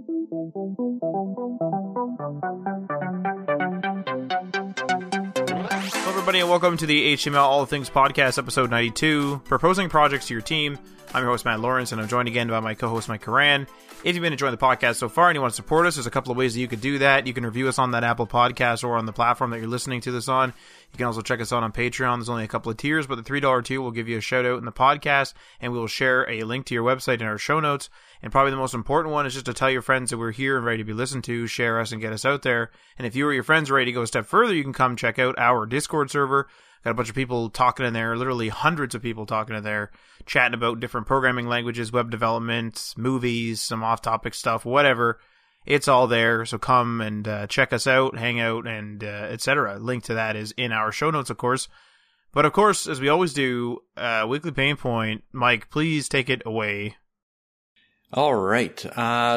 Hello everybody and welcome to the HTML All Things Podcast, episode 92, proposing projects to your team. I'm your host, Matt Lawrence, and I'm joined again by my co-host, Mike Karan. If you've been enjoying the podcast so far and you want to support us, there's a couple of ways that you could do that. You can review us on that Apple podcast or on the platform that you're listening to this on. You can also check us out on Patreon. There's only a couple of tiers, but the $3 tier will give you a shout-out in the podcast, and we will share a link to your website in our show notes. And probably the most important one is just to tell your friends that we're here and ready to be listened to, share us, and get us out there. And if you or your friends are ready to go a step further, you can come check out our Discord server. Got a bunch of people talking in there, literally hundreds of people talking in there, chatting about different programming languages, web development, movies, some off-topic stuff, whatever. It's all there, so come and check us out, hang out, and etc. Link to that is in our show notes, of course. But of course, as we always do, Weekly Pain Point. Mike, please take it away. All right.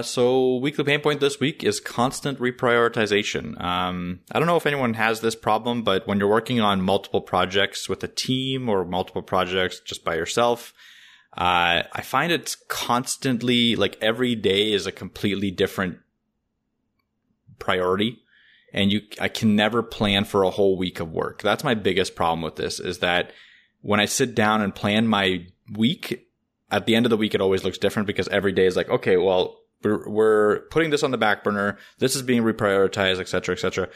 So Weekly Pain Point this week is constant reprioritization. I don't know if anyone has this problem, but when you're working on multiple projects with a team or multiple projects just by yourself, I find it's constantly, like every day is a completely different priority, and I can never plan for a whole week of work. That's my biggest problem with this, is that when I sit down and plan my week, at the end of the week, it always looks different because every day is like, okay, well, we're putting this on the back burner. This is being reprioritized, et cetera, et cetera.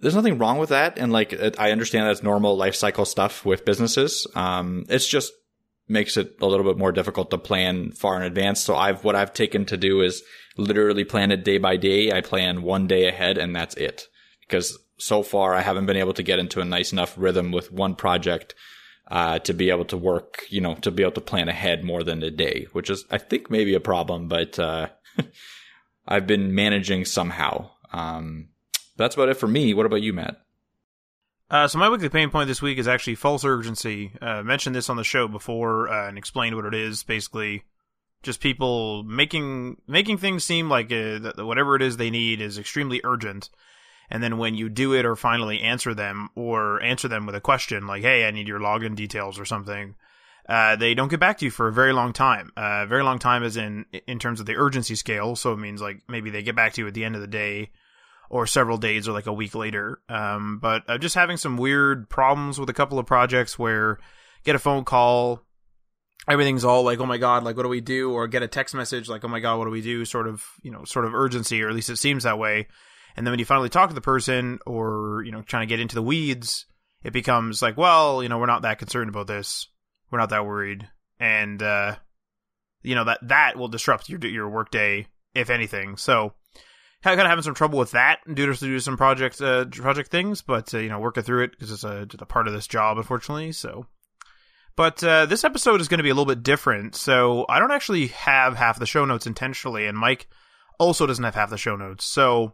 There's nothing wrong with that. And like, I understand that's normal life cycle stuff with businesses. It's just makes it a little bit more difficult to plan far in advance. So what I've taken to do is literally plan it day by day. I plan one day ahead and that's it, because so far I haven't been able to get into a nice enough rhythm with one project to be able to work, you know, to be able to plan ahead more than a day, which is, I think, maybe a problem, but I've been managing somehow. That's about it for me. What about you, Matt? So my weekly pain point this week is actually false urgency. I mentioned this on the show before and explained what it is. Basically, just people making things seem like whatever it is they need is extremely urgent. And then when you do it or finally answer them or answer them with a question like, hey, I need your login details or something, they don't get back to you for a very long time. Very long time as in terms of the urgency scale. So it means like maybe they get back to you at the end of the day or several days or like a week later. But I'm just having some weird problems with a couple of projects where get a phone call, everything's all like, oh my God, like, what do we do? Or get a text message like, oh my God, what do we do? Sort of urgency, or at least it seems that way. And then when you finally talk to the person or, you know, trying to get into the weeds, it becomes like, well, you know, we're not that concerned about this. We're not that worried. And, you know, that will disrupt your workday, if anything. So kind of having some trouble with that due to some project things, but, you know, working through it because it's a part of this job, unfortunately. So, but this episode is going to be a little bit different. So I don't actually have half the show notes intentionally, and Mike also doesn't have half the show notes. So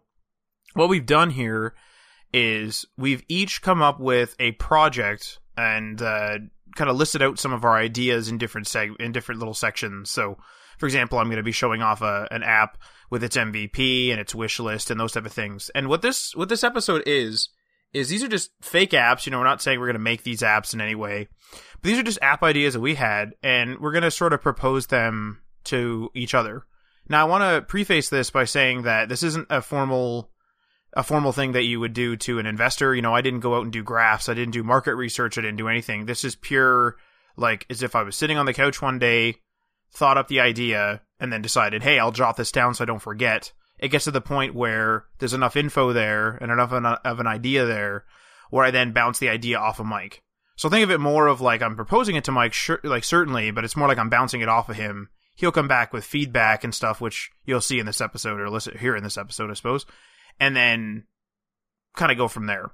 what we've done here is we've each come up with a project and kind of listed out some of our ideas in different little sections. So, for example, I'm going to be showing off an app with its MVP and its wish list and those type of things. And what this episode is these are just fake apps. You know, we're not saying we're going to make these apps in any way, but these are just app ideas that we had, and we're going to sort of propose them to each other. Now, I want to preface this by saying that this isn't a formal thing that you would do to an investor. You know, I didn't go out and do graphs. I didn't do market research. I didn't do anything. This is pure, like, as if I was sitting on the couch one day, thought up the idea, and then decided, hey, I'll jot this down so I don't forget. It gets to the point where there's enough info there and enough of an idea there where I then bounce the idea off of Mike. So think of it more of like I'm proposing it to Mike, like certainly, but it's more like I'm bouncing it off of him. He'll come back with feedback and stuff, which you'll see in this episode or here in this episode, I suppose. And then kind of go from there.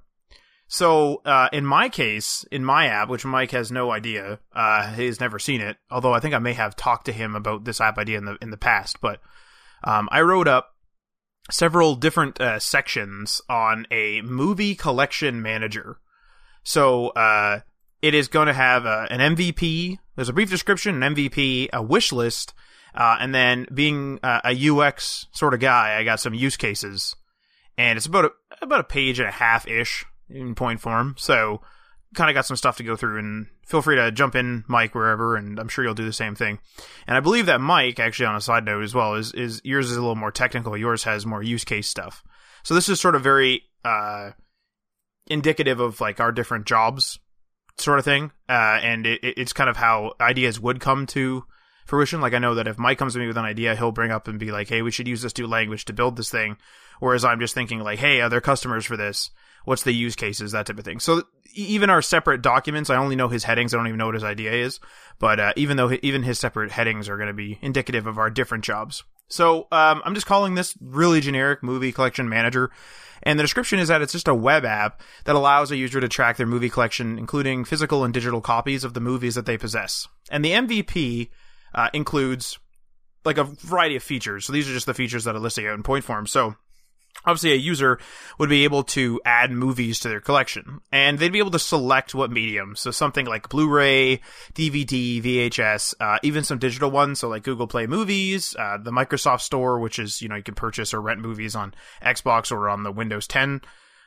So in my case, in my app, which Mike has no idea, he's never seen it, although I think I may have talked to him about this app idea in the past, but I wrote up several different sections on a movie collection manager. So it is going to have an MVP, there's a brief description, an MVP, a wish list, and then being a UX sort of guy, I got some use cases. And it's about a page and a half-ish in point form. So kind of got some stuff to go through, and feel free to jump in, Mike, wherever, and I'm sure you'll do the same thing. And I believe that Mike, actually, on a side note as well, is yours is a little more technical. Yours has more use case stuff. So this is sort of very indicative of like our different jobs sort of thing. And it's kind of how ideas would come to fruition. Like I know that if Mike comes to me with an idea, he'll bring up and be like, hey, we should use this new language to build this thing. Whereas I'm just thinking like, hey, are there customers for this? What's the use cases? That type of thing. So even our separate documents, I only know his headings. I don't even know what his idea is. But even his separate headings are going to be indicative of our different jobs. So I'm just calling this really generic Movie Collection Manager. And the description is that it's just a web app that allows a user to track their movie collection, including physical and digital copies of the movies that they possess. And the MVP includes like a variety of features. So these are just the features that are listed out in point form. So obviously, a user would be able to add movies to their collection, and they'd be able to select what medium. So something like Blu-ray, DVD, VHS, even some digital ones. So like Google Play Movies, the Microsoft Store, which is, you can purchase or rent movies on Xbox or on the Windows 10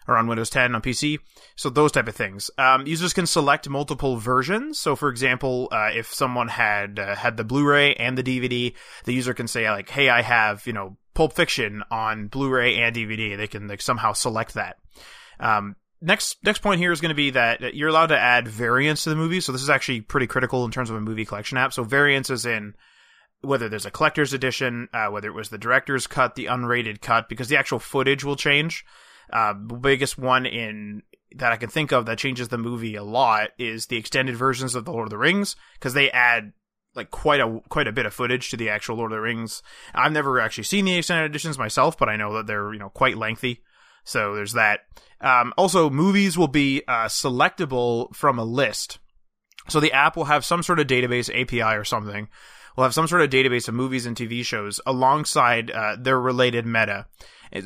or on Windows 10 on PC. So those type of things. Users can select multiple versions. So for example, if someone had the Blu-ray and the DVD, the user can say like, hey, I have, Pulp Fiction on Blu-ray and DVD. They can somehow select that. Next point here is going to be that you're allowed to add variants to the movie. So this is actually pretty critical in terms of a movie collection app. So variants is in whether there's a collector's edition, whether it was the director's cut, the unrated cut, because the actual footage will change. The biggest one that I can think of that changes the movie a lot is the extended versions of The Lord of the Rings, because they add like quite a bit of footage to the actual Lord of the Rings. I've never actually seen the extended editions myself, but I know that they're, quite lengthy. So there's that. Also, movies will be selectable from a list. So the app will have some sort of database API or something. We'll have some sort of database of movies and TV shows alongside their related meta,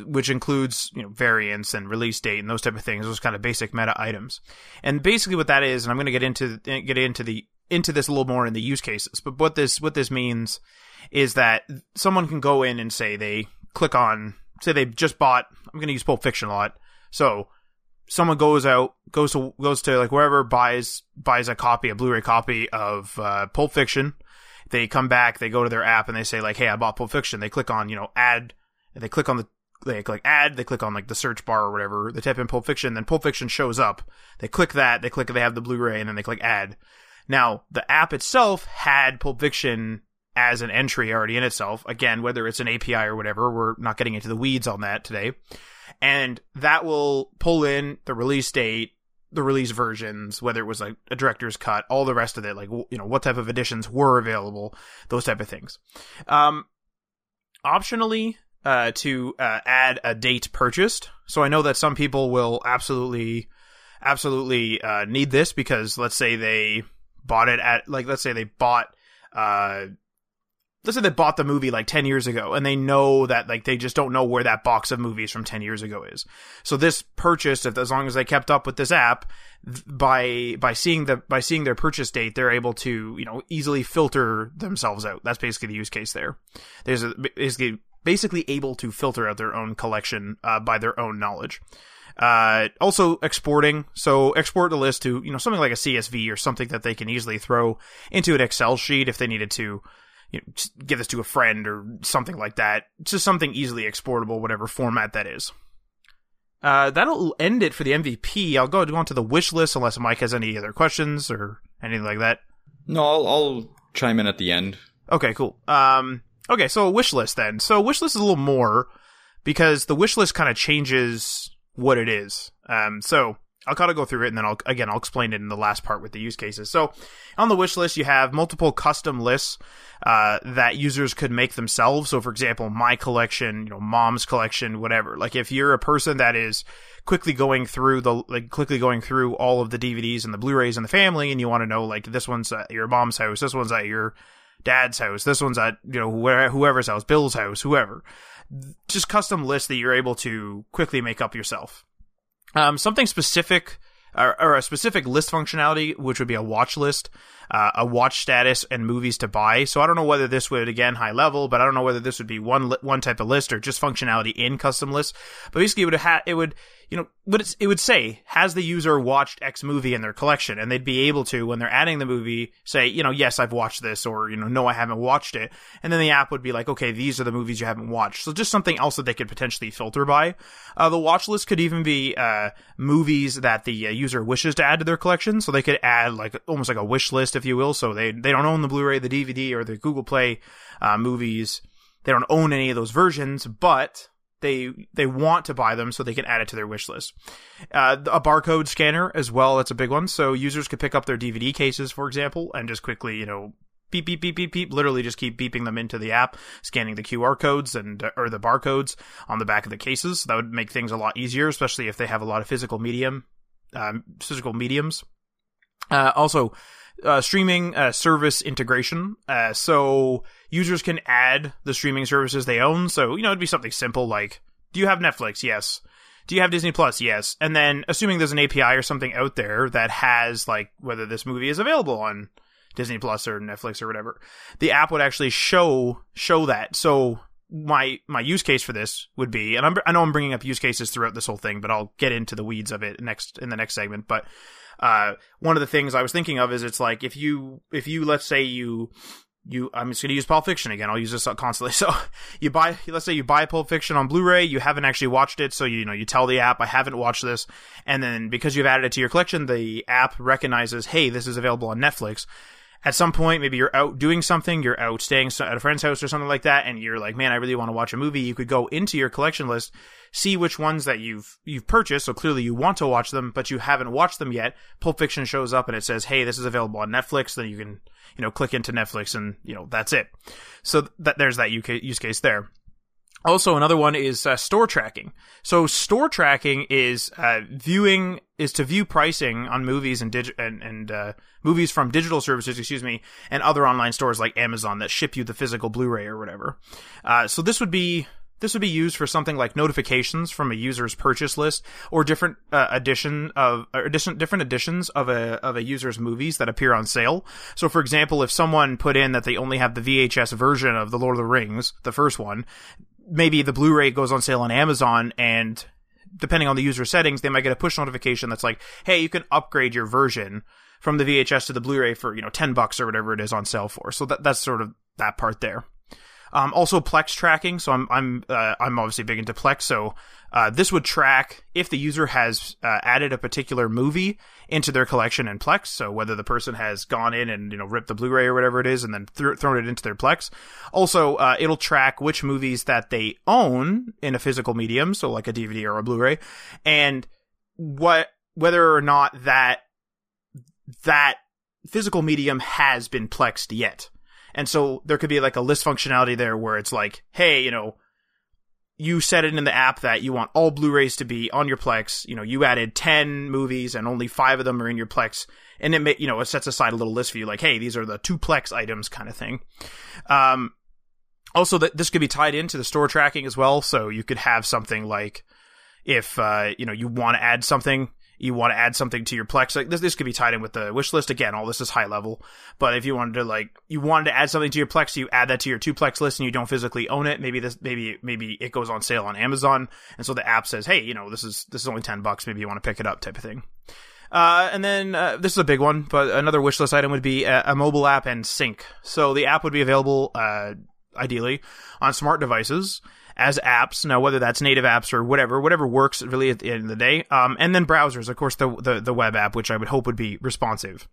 which includes, variants and release date and those type of things, those kind of basic meta items. And basically what that is, and I'm going to get into this a little more in the use cases, but what this means is that someone can go in and say they click on, say they just bought, I'm going to use Pulp Fiction a lot. So someone goes to like wherever, buys a copy, a Blu-ray copy of Pulp Fiction. They come back, they go to their app and they say like, hey, I bought Pulp Fiction. They click on, add, and they click on they click on like the search bar or whatever. They type in Pulp Fiction, then Pulp Fiction shows up. They click that, they have the Blu-ray, and then they click add. Now, the app itself had Pulp Fiction as an entry already in itself. Again, whether it's an API or whatever, we're not getting into the weeds on that today. And that will pull in the release date, the release versions, whether it was like a director's cut, all the rest of it, like, what type of editions were available, those type of things. Optionally, to add a date purchased. So I know that some people will absolutely need this, because let's say they bought it at, like, let's say they bought the movie like 10 years ago, and they know that, like, they just don't know where that box of movies from 10 years ago is. So this purchase, as long as they kept up with this app, by seeing their purchase date, they're able to, easily filter themselves out. That's basically the use case there. There's basically able to filter out their own collection, by their own knowledge. Also exporting. So export the list to, something like a CSV or something that they can easily throw into an Excel sheet if they needed to, give this to a friend or something like that. It's just something easily exportable, whatever format that is. That'll end it for the MVP. I'll go on to the wish list unless Mike has any other questions or anything like that. No, I'll chime in at the end. Okay, cool. Okay, so a wish list then. So wish list is a little more, because the wish list kind of changes what it is. So I'll kind of go through it, and then I'll explain it in the last part with the use cases. So on the wish list, you have multiple custom lists, that users could make themselves. So for example, my collection, mom's collection, whatever. Like if you're a person that is quickly going through all of the DVDs and the Blu-rays in the family, and you want to know, like, this one's at your mom's house, this one's at your dad's house, this one's at, whoever's house, Bill's house, whoever. Just custom lists that you're able to quickly make up yourself. Something specific, or a specific list functionality, which would be a watch list. a watch status and movies to buy. So I don't know whether this would, again, high level, but I don't know whether this would be one type of list or just functionality in custom lists. But basically it would say, has the user watched X movie in their collection? And they'd be able to, when they're adding the movie, say, yes, I've watched this, or, no, I haven't watched it. And then the app would be like, okay, these are the movies you haven't watched. So just something else that they could potentially filter by. The watch list could even be movies that the user wishes to add to their collection. So they could add almost like a wish list, if you will. So they don't own the Blu-ray, the DVD, or the Google Play movies. They don't own any of those versions, but they want to buy them so they can add it to their wish list. A barcode scanner as well, that's a big one. So users could pick up their DVD cases, for example, and just quickly, beep, beep, beep, beep, beep, literally just keep beeping them into the app, scanning the QR codes or the barcodes on the back of the cases. So that would make things a lot easier, especially if they have a lot of physical mediums. Also, streaming service integration. So users can add the streaming services they own. So, it'd be something simple like, do you have Netflix? Yes. Do you have Disney Plus? Yes. And then assuming there's an API or something out there that has whether this movie is available on Disney Plus or Netflix or whatever, the app would actually show that. So my use case for this would be, and I know I'm bringing up use cases throughout this whole thing, but I'll get into the weeds of it in the next segment. But one of the things I was thinking of is it's like if you let's say you I'm just going to use Pulp Fiction again. I'll use this constantly. So let's say you buy Pulp Fiction on Blu-ray. You haven't actually watched it. So, you tell the app, I haven't watched this. And then because you've added it to your collection, the app recognizes, hey, this is available on Netflix. At some point, maybe you're out doing something, you're out staying at a friend's house or something like that, and you're like, man, I really want to watch a movie. You could go into your collection list, see which ones that you've purchased, so clearly you want to watch them, but you haven't watched them yet. Pulp Fiction shows up and it says, hey, this is available on Netflix, then you can, click into Netflix and, that's it. So there's that use case there. Also, another one is store tracking. So store tracking is to view pricing on movies and movies from digital services, and other online stores like Amazon that ship you the physical Blu-ray or whatever. So this would be used for something like notifications from a user's purchase list or different editions of a user's movies that appear on sale. So, for example, if someone put in that they only have the VHS version of The Lord of the Rings, the first one, maybe the Blu-ray goes on sale on Amazon, and depending on the user settings, they might get a push notification that's like, hey, you can upgrade your version from the VHS to the Blu-ray for, $10 or whatever it is on sale for. So that's sort of that part there. Also Plex tracking. So I'm obviously big into Plex. So, this would track if the user has added a particular movie into their collection in Plex. So whether the person has gone in and, ripped the Blu-ray or whatever it is and then thrown it into their Plex. Also, it'll track which movies that they own in a physical medium. So like a DVD or a Blu-ray, and whether or not that physical medium has been Plexed yet. And so there could be a list functionality there where it's like, hey, you set it in the app that you want all Blu-rays to be on your Plex. You added 10 movies and only 5 of them are in your Plex. And it may, it sets aside a little list for you like, hey, these are the 2 Plex items kind of thing. Also, this could be tied into the store tracking as well. So you could have something like if, you want to add something. You want to add something to your Plex. Like this could be tied in with the wish list. Again, all this is high level. But if you wanted to, you wanted to add something to your Plex, you add that to your 2 Plex list, and you don't physically own it. Maybe it goes on sale on Amazon, and so the app says, "Hey, this is only $10. Maybe you want to pick it up," type of thing. And then this is a big one, but another wish list item would be a mobile app and sync. So the app would be available, ideally, on smart devices as apps. Now, whether that's native apps or whatever works really at the end of the day. And then browsers, of course, the web app, which I would hope would be responsive.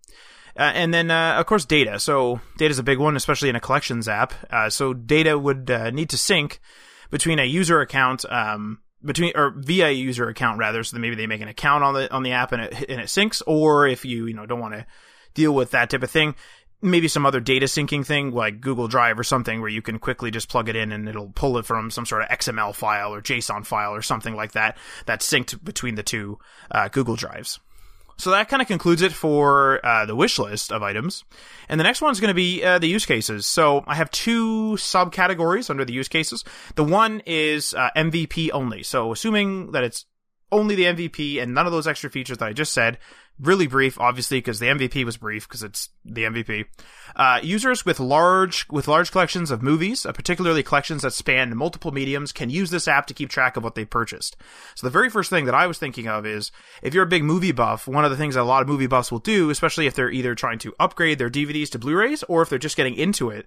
And then, of course, data. So data is a big one, especially in a collections app. So data would need to sync between a user account, via a user account rather. So that maybe they make an account on the app and it syncs, or if you don't want to deal with that type of thing, maybe some other data syncing thing like Google Drive or something where you can quickly just plug it in and it'll pull it from some sort of XML file or JSON file or something like that that's synced between the 2 Google Drives. So that kind of concludes it for the wish list of items. And the next one's going to be the use cases. So I have 2 subcategories under the use cases. The one is MVP only. So assuming that it's only the MVP and none of those extra features that I just said. Really brief, obviously, because the MVP was brief, because it's the MVP. Users with large collections of movies, particularly collections that span multiple mediums, can use this app to keep track of what they purchased. So the very first thing that I was thinking of is, if you're a big movie buff, one of the things that a lot of movie buffs will do, especially if they're either trying to upgrade their DVDs to Blu-rays, or if they're just getting into it,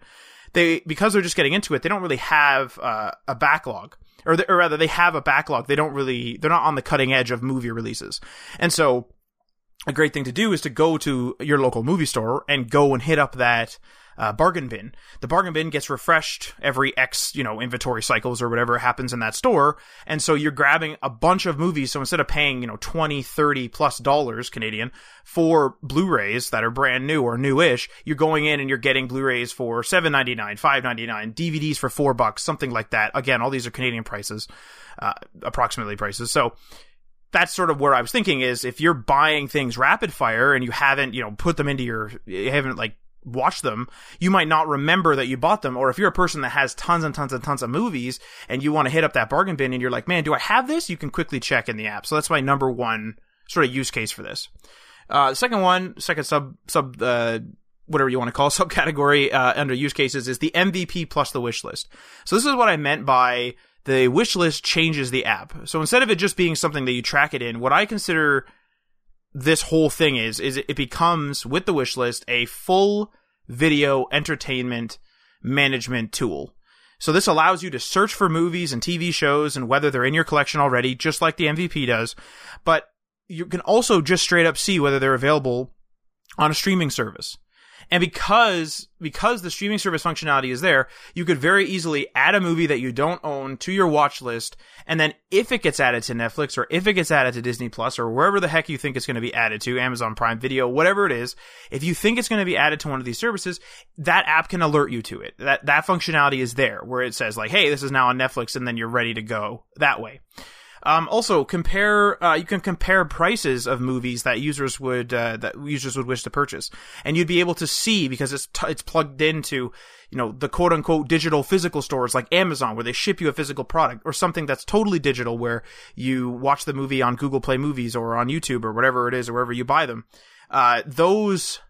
they don't really have a backlog. Or rather, they have a backlog. They're not on the cutting edge of movie releases. And so a great thing to do is to go to your local movie store and go and hit up that bargain bin. The bargain bin gets refreshed every X, inventory cycles or whatever happens in that store. And so you're grabbing a bunch of movies. So instead of paying, $20-30+ Canadian for Blu-rays that are brand new or newish, you're going in and you're getting Blu-rays for $7.99, $5.99, DVDs for $4, something like that. Again, all these are Canadian prices, approximately prices. So that's sort of where I was thinking is, if you're buying things rapid fire and you haven't, put them into watch them, you might not remember that you bought them. Or if you're a person that has tons and tons and tons of movies and you want to hit up that bargain bin and you're like, man, do I have this? You can quickly check in the app. So that's my number one sort of use case for this. Subcategory under use cases is the MVP plus the wish list. So this is what I meant by the wish list changes the app. So instead of it just being something that you track it in, what I consider this whole thing is it becomes, with the wish list, a full video entertainment management tool. So this allows you to search for movies and TV shows and whether they're in your collection already, just like the MVP does. But you can also just straight up see whether they're available on a streaming service. And because the streaming service functionality is there, you could very easily add a movie that you don't own to your watch list. And then if it gets added to Netflix, or if it gets added to Disney Plus, or wherever the heck you think it's going to be added to, Amazon Prime Video, whatever it is, if you think it's going to be added to one of these services, that app can alert you to it. That functionality is there, where it says like, hey, this is now on Netflix, and then you're ready to go that way. Also, you can compare prices of movies that users would wish to purchase. And you'd be able to see, because it's plugged into, the quote unquote digital physical stores like Amazon, where they ship you a physical product, or something that's totally digital where you watch the movie on Google Play Movies or on YouTube or whatever it is, or wherever you buy them. Those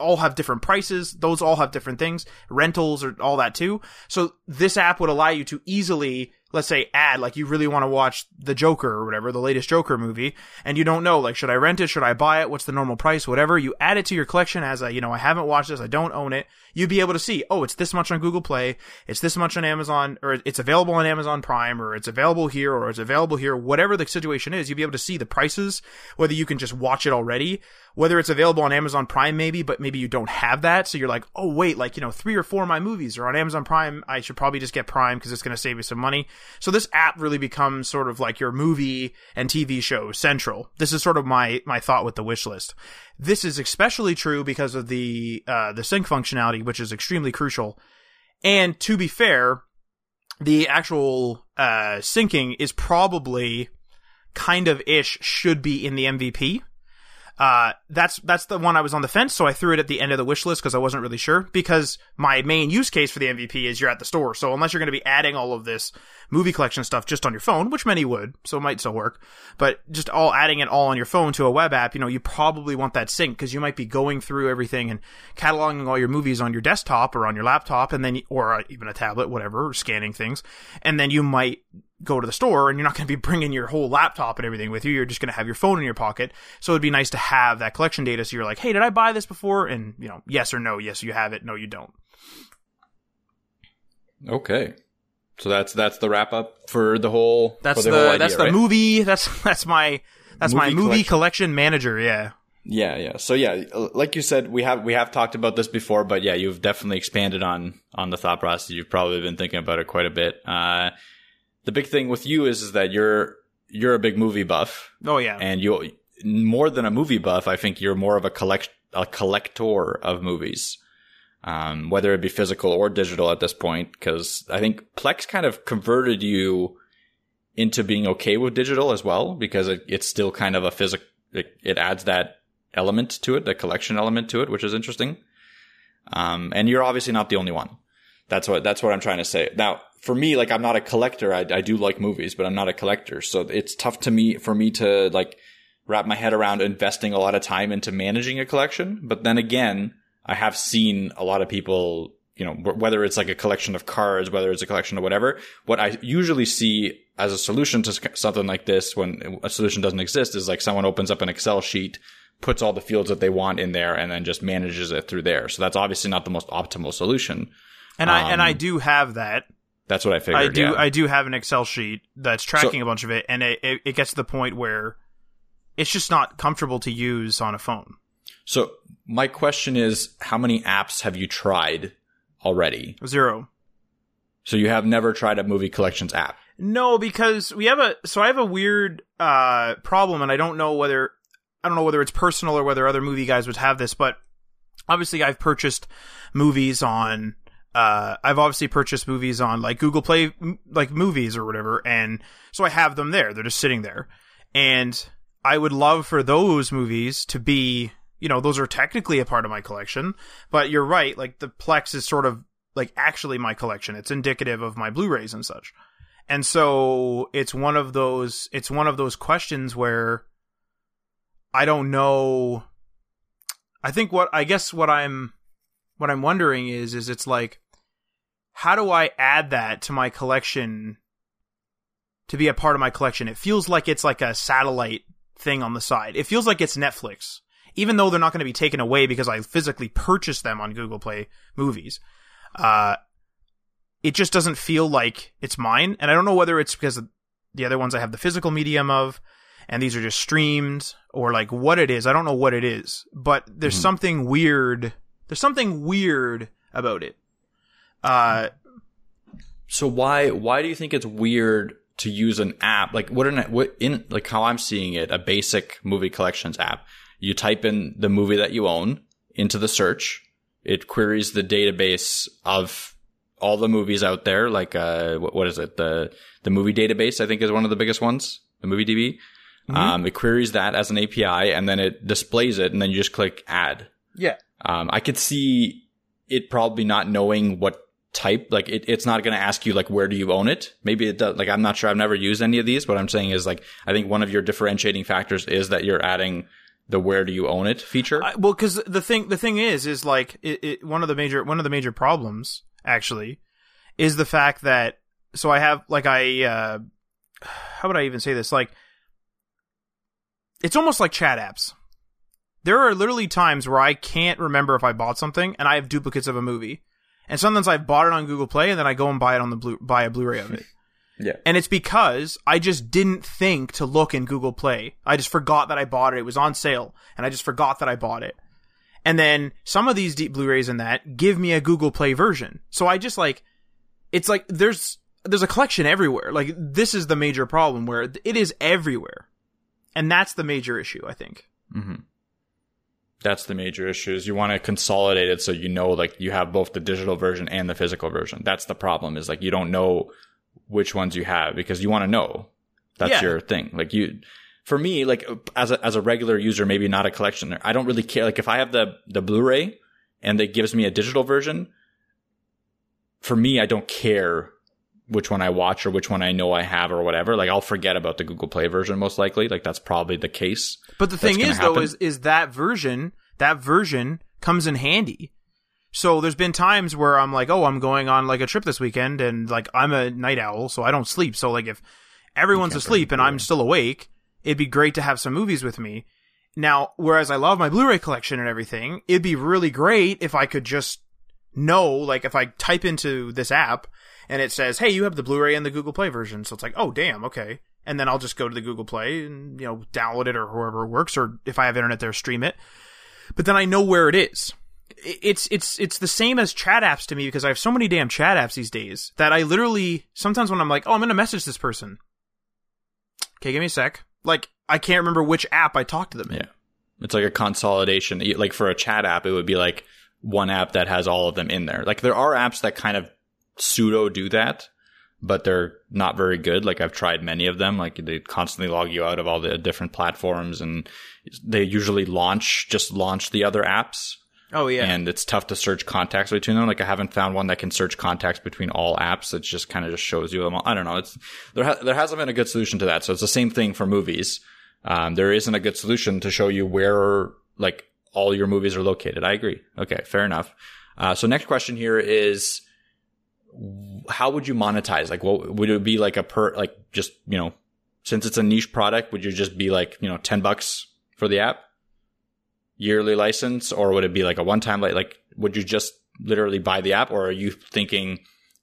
all have different prices. Those all have different things. Rentals or all that too. So this app would allow you to easily, let's say, add, like, you really want to watch The Joker or whatever, the latest Joker movie, and you don't know, like, should I rent it? Should I buy it? What's the normal price? Whatever. You add it to your collection as a, I haven't watched this. I don't own it. You'd be able to see, oh, it's this much on Google Play. It's this much on Amazon, or it's available on Amazon Prime, or it's available here, or it's available here. Whatever the situation is, you'd be able to see the prices, whether you can just watch it already, whether it's available on Amazon Prime maybe, but maybe you don't have that. So you're like, oh, wait, like, 3 or 4 of my movies are on Amazon Prime. I should probably just get Prime because it's going to save me some money. So this app really becomes sort of like your movie and TV show central. This is sort of my thought with the wish list. This is especially true because of the sync functionality, which is extremely crucial. And to be fair, the actual syncing is probably kind of ish should be in the MVP. That's the one I was on the fence, so I threw it at the end of the wish list because I wasn't really sure, because my main use case for the MVP is you're at the store. So unless you're going to be adding all of this movie collection stuff just on your phone, which many would, so it might still work, but just adding it all on your phone to a web app, you probably want that sync, because you might be going through everything and cataloging all your movies on your desktop or on your laptop, and then, or even a tablet, whatever, scanning things, and then you might go to the store, and you're not going to be bringing your whole laptop and everything with you. You're just going to have your phone in your pocket. So it'd be nice to have that collection data. So you're like, hey, did I buy this before? And, yes or no. Yes, you have it. No, you don't. Okay. So that's the wrap up for the whole, that's the movie. That's my movie collection manager. Yeah. Yeah. So yeah, like you said, we have talked about this before, but yeah, you've definitely expanded on the thought process. You've probably been thinking about it quite a bit. The big thing with you is that you're a big movie buff. Oh yeah. And you, more than a movie buff, I think you're more of a collector of movies. Whether it be physical or digital at this point, cuz I think Plex kind of converted you into being okay with digital as well, because it's still kind of a it adds that element to it, the collection element to it, which is interesting. And you're obviously not the only one. That's what I'm trying to say. Now, for me, like, I'm not a collector. I do like movies, but I'm not a collector. So it's tough for me to like wrap my head around investing a lot of time into managing a collection. But then again, I have seen a lot of people, you know, whether it's like a collection of cards, whether it's a collection of whatever, what I usually see as a solution to something like this when a solution doesn't exist is like someone opens up an Excel sheet, puts all the fields that they want in there, and then just manages it through there. So that's obviously not the most optimal solution. And I do have that. That's what I figured. I do have an Excel sheet that's tracking a bunch of it, and it gets to the point where it's just not comfortable to use on a phone. So my question is, how many apps have you tried already? 0. So you have never tried a movie collections app? No, because I have a weird problem, and I don't know whether it's personal or whether other movie guys would have this, but obviously I've purchased movies on. I've obviously purchased movies on like Google Play, like movies or whatever. And so I have them there. They're just sitting there. And I would love for those movies to be, you know, those are technically a part of my collection, but you're right. Like the Plex is sort of like actually my collection. It's indicative of my Blu-rays and such. And so it's one of those questions where I don't know. What I'm wondering is it's like, how do I add that to my collection to be a part of my collection? It feels like it's like a satellite thing on the side. It feels like it's Netflix, even though they're not going to be taken away because I physically purchased them on Google Play movies. It just doesn't feel like it's mine. And I don't know whether it's because of the other ones I have the physical medium of, and these are just streamed, or like what it is. I don't know what it is, but there's something weird. There's something weird about it. So why do you think it's weird to use an app? Like what how I'm seeing it, a basic movie collections app. You type in the movie that you own into the search. It queries the database of all the movies out there. Like what is it? The movie database, I think, is one of the biggest ones. The movie DB. Mm-hmm. It queries that as an API, and then it displays it, and then you just click add. Yeah. I could see it probably not knowing what type, like it's not going to ask you like, where do you own it? Maybe it does. Like, I'm not sure. I've never used any of these. What I'm saying is like, I think one of your differentiating factors is that you're adding the where do you own it feature. Well, cause the thing is like it, one of the major problems actually is the fact that, so I have like, how would I even say this? Like, it's almost like chat apps. There are literally times where I can't remember if I bought something, and I have duplicates of a movie. And sometimes I've bought it on Google Play, and then I go and buy it on buy a Blu-ray of it. Yeah. And it's because I just didn't think to look in Google Play. I just forgot that I bought it. It was on sale, and I just forgot that I bought it. And then some of these deep Blu-rays in that give me a Google Play version. So I just like, it's like there's a collection everywhere. Like, this is the major problem where it is everywhere. And that's the major issue, I think. Mm-hmm. That's the major issue, is you want to consolidate it so you know, like, you have both the digital version and the physical version. That's the problem, is like you don't know which ones you have because you want to know. That's your thing. Like, you, for me, like as a regular user, maybe not a collectioner, I don't really care. Like, if I have the Blu-ray and it gives me a digital version, for me, I don't care which one I watch or which one I know I have or whatever. Like, I'll forget about the Google Play version most likely. Like, that's probably the case. But the thing is though, is that version comes in handy. So there's been times where I'm like, oh, I'm going on like a trip this weekend, and like I'm a night owl, so I don't sleep. So like if everyone's asleep and I'm still awake, it'd be great to have some movies with me. Now, whereas I love my Blu-ray collection and everything, it'd be really great if I could just know, like if I type into this app, and it says, hey, you have the Blu-ray and the Google Play version. So it's like, oh, damn, okay. And then I'll just go to the Google Play and, you know, download it or wherever it works. Or if I have internet there, stream it. But then I know where it is. It's the same as chat apps to me, because I have so many damn chat apps these days that I literally, sometimes when I'm like, oh, I'm going to message this person. Okay, give me a sec. Like, I can't remember which app I talked to them in. Yeah. It's like a consolidation. Like, for a chat app, it would be like one app that has all of them in there. Like, there are apps that kind of pseudo do that, but they're not very good. Like, I've tried many of them. Like, they constantly log you out of all the different platforms, and they usually launch the other apps. Oh, yeah. And it's tough to search contacts between them. Like, I haven't found one that can search contacts between all apps. It just kind of just shows you them all. I don't know. It's there hasn't been a good solution to that. So it's the same thing for movies. There isn't a good solution to show you where, like, all your movies are located. I agree. Okay, fair enough. So next question here is, how would you monetize? Like, what would it be like just, you know, since it's a niche product, would you just be like, you know, $10 for the app? Yearly license, or would it be like a one-time, like would you just literally buy the app, or are you thinking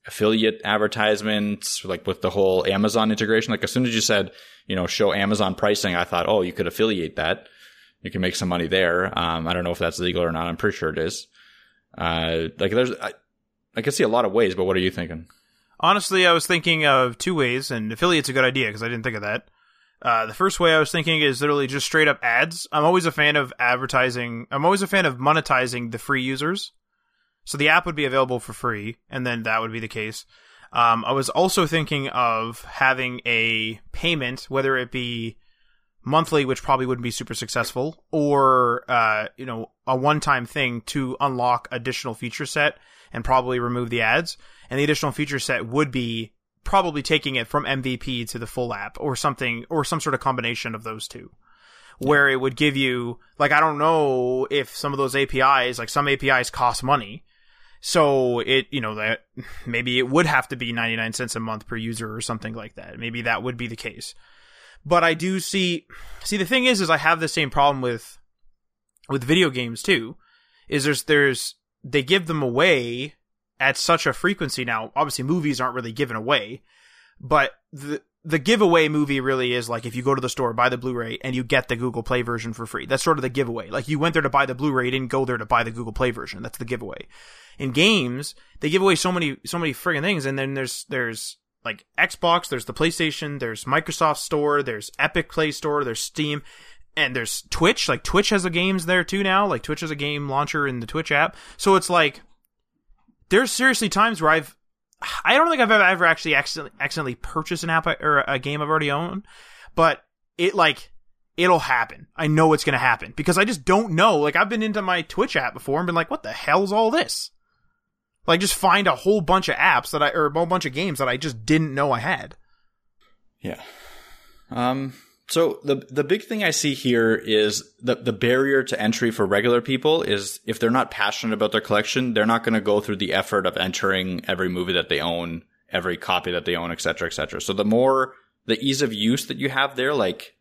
affiliate advertisements, like with the whole Amazon integration? Like, as soon as you said, you know, show Amazon pricing, I thought, oh, you could affiliate that, you can make some money there. I don't know if that's legal or not. I'm pretty sure it is. I can see a lot of ways, but what are you thinking? Honestly, I was thinking of two ways, and affiliate's a good idea because I didn't think of that. The first way I was thinking is literally just straight up ads. I'm always a fan of advertising. I'm always a fan of monetizing the free users. So the app would be available for free, and then that would be the case. I was also thinking of having a payment, whether it be monthly, which probably wouldn't be super successful, or, you know, a one-time thing to unlock additional feature set and probably remove the ads. And the additional feature set would be probably taking it from MVP to the full app or something, or some sort of combination of those two, where it would give you, like, I don't know if some of those APIs, like some APIs cost money. So it, you know, that maybe it would have to be 99 cents a month per user or something like that. Maybe that would be the case. But I do see the thing is I have the same problem with video games too, is they give them away at such a frequency now. Obviously, movies aren't really given away, but the giveaway movie really is like if you go to the store, buy the Blu-ray, and you get the Google Play version for free. That's sort of the giveaway. Like, you went there to buy the Blu-ray, you didn't go there to buy the Google Play version. That's the giveaway. In games, they give away so many friggin' things, and then there's like Xbox, there's the PlayStation, there's Microsoft Store, there's Epic Play Store, there's Steam, and there's Twitch. Like, Twitch has the games there too now. Like, Twitch has a game launcher in the Twitch app. So it's like, there's seriously times where I don't think I've ever actually accidentally purchased an app or a game I've already owned, but it'll happen. I know it's going to happen because I just don't know. Like, I've been into my Twitch app before and been like, what the hell's all this? Like, just find a whole bunch of apps or a whole bunch of games that I just didn't know I had. Yeah. So the big thing I see here is the barrier to entry for regular people is if they're not passionate about their collection, they're not going to go through the effort of entering every movie that they own, every copy that they own, et cetera, et cetera. So the ease of use that you have there, like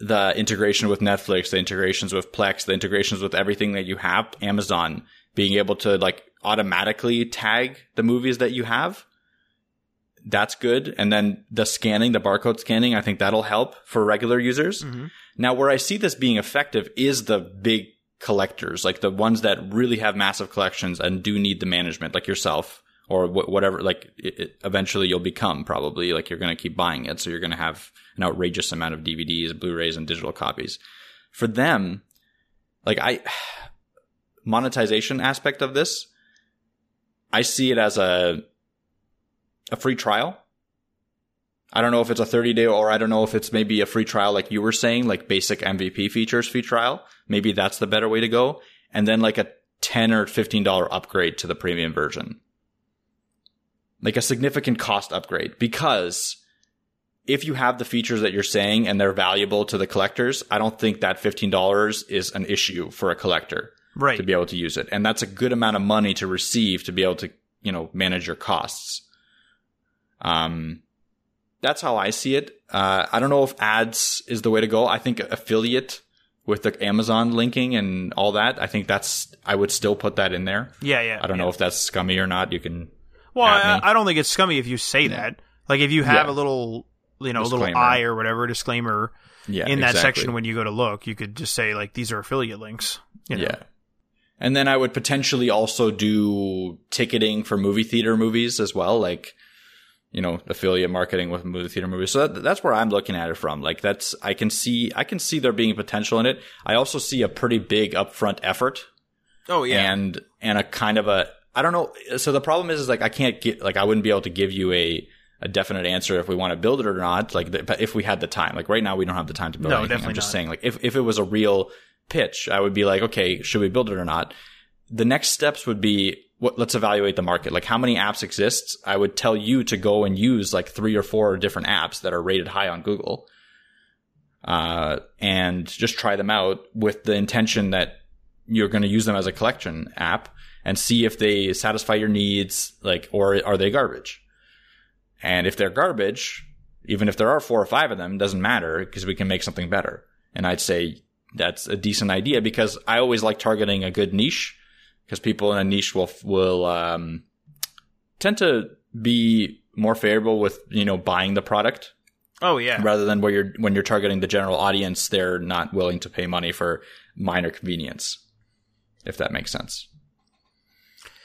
the integration with Netflix, the integrations with Plex, the integrations with everything that you have, Amazon, being able to like automatically tag the movies that you have. That's good. And then the barcode scanning, I think that'll help for regular users. Mm-hmm. Now, where I see this being effective is the big collectors, like the ones that really have massive collections and do need the management, like yourself or whatever, like eventually you'll become probably, like you're going to keep buying it. So you're going to have an outrageous amount of DVDs, Blu-rays, and digital copies. For them, like monetization aspect of this, I see it as a free trial. I don't know if it's a 30-day, or I don't know if it's maybe a free trial like you were saying, like basic MVP features free trial. Maybe that's the better way to go. And then like a $10 or $15 upgrade to the premium version. Like a significant cost upgrade. Because if you have the features that you're saying and they're valuable to the collectors, I don't think that $15 is an issue for a collector right. to be able to use it. And that's a good amount of money to receive to be able to, you know, manage your costs. That's how I see it. I don't know if ads is the way to go. I think affiliate with the Amazon linking and all that, I think I would still put that in there. Yeah. I don't know if that's scummy or not. You can. Well, I don't think it's scummy if you say that. Like if you have a little, you know, disclaimer. A little I or whatever disclaimer in that section when you go to look, you could just say like, these are affiliate links. You know? Yeah. And then I would potentially also do ticketing for movie theater movies as well. Like, you know, affiliate marketing with movie theater movies. So that's where I'm looking at it from. Like I can see there being potential in it. I also see a pretty big upfront effort. Oh yeah. And a kind of a, I don't know. So the problem is like, I can't get, like, I wouldn't be able to give you a definite answer if we want to build it or not. Like, but if we had the time, like right now we don't have the time to build anything. I'm just saying like, if it was a real pitch, I would be like, okay, should we build it or not? The next steps would be, let's evaluate the market. Like, how many apps exist? I would tell you to go and use like 3 or 4 different apps that are rated high on Google, and just try them out with the intention that you're going to use them as a collection app and see if they satisfy your needs, like, or are they garbage? And if they're garbage, even if there are 4 or 5 of them, doesn't matter, because we can make something better. And I'd say that's a decent idea, because I always like targeting a good niche, because people in a niche will tend to be more favorable with, you know, buying the product. Oh yeah. Rather than when you're targeting the general audience, they're not willing to pay money for minor convenience, if that makes sense.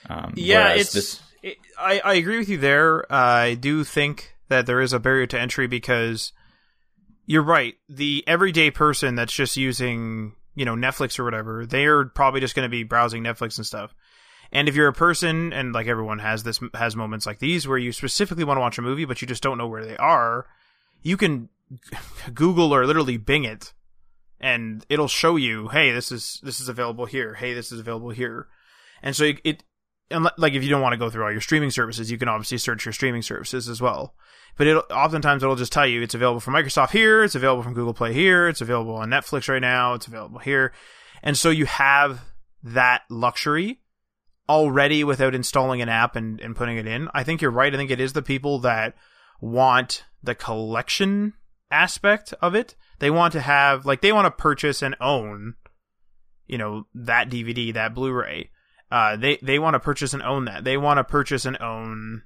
I agree with you there. I do think that there is a barrier to entry, because you're right. The everyday person that's just using, you know, Netflix or whatever, they're probably just going to be browsing Netflix and stuff. And if you're a person, and like everyone has moments like these where you specifically want to watch a movie, but you just don't know where they are, you can Google or literally Bing it, and it'll show you, hey, this is available here. Hey, this is available here. And so like if you don't want to go through all your streaming services, you can obviously search your streaming services as well. But it'll just tell you it's available from Microsoft here, it's available from Google Play here, it's available on Netflix right now, it's available here. And so you have that luxury already without installing an app and putting it in. I think you're right. I think it is the people that want the collection aspect of it. They want to have, like, they want to purchase and own, you know, that DVD, that Blu-ray. They want to purchase and own that. They want to purchase and own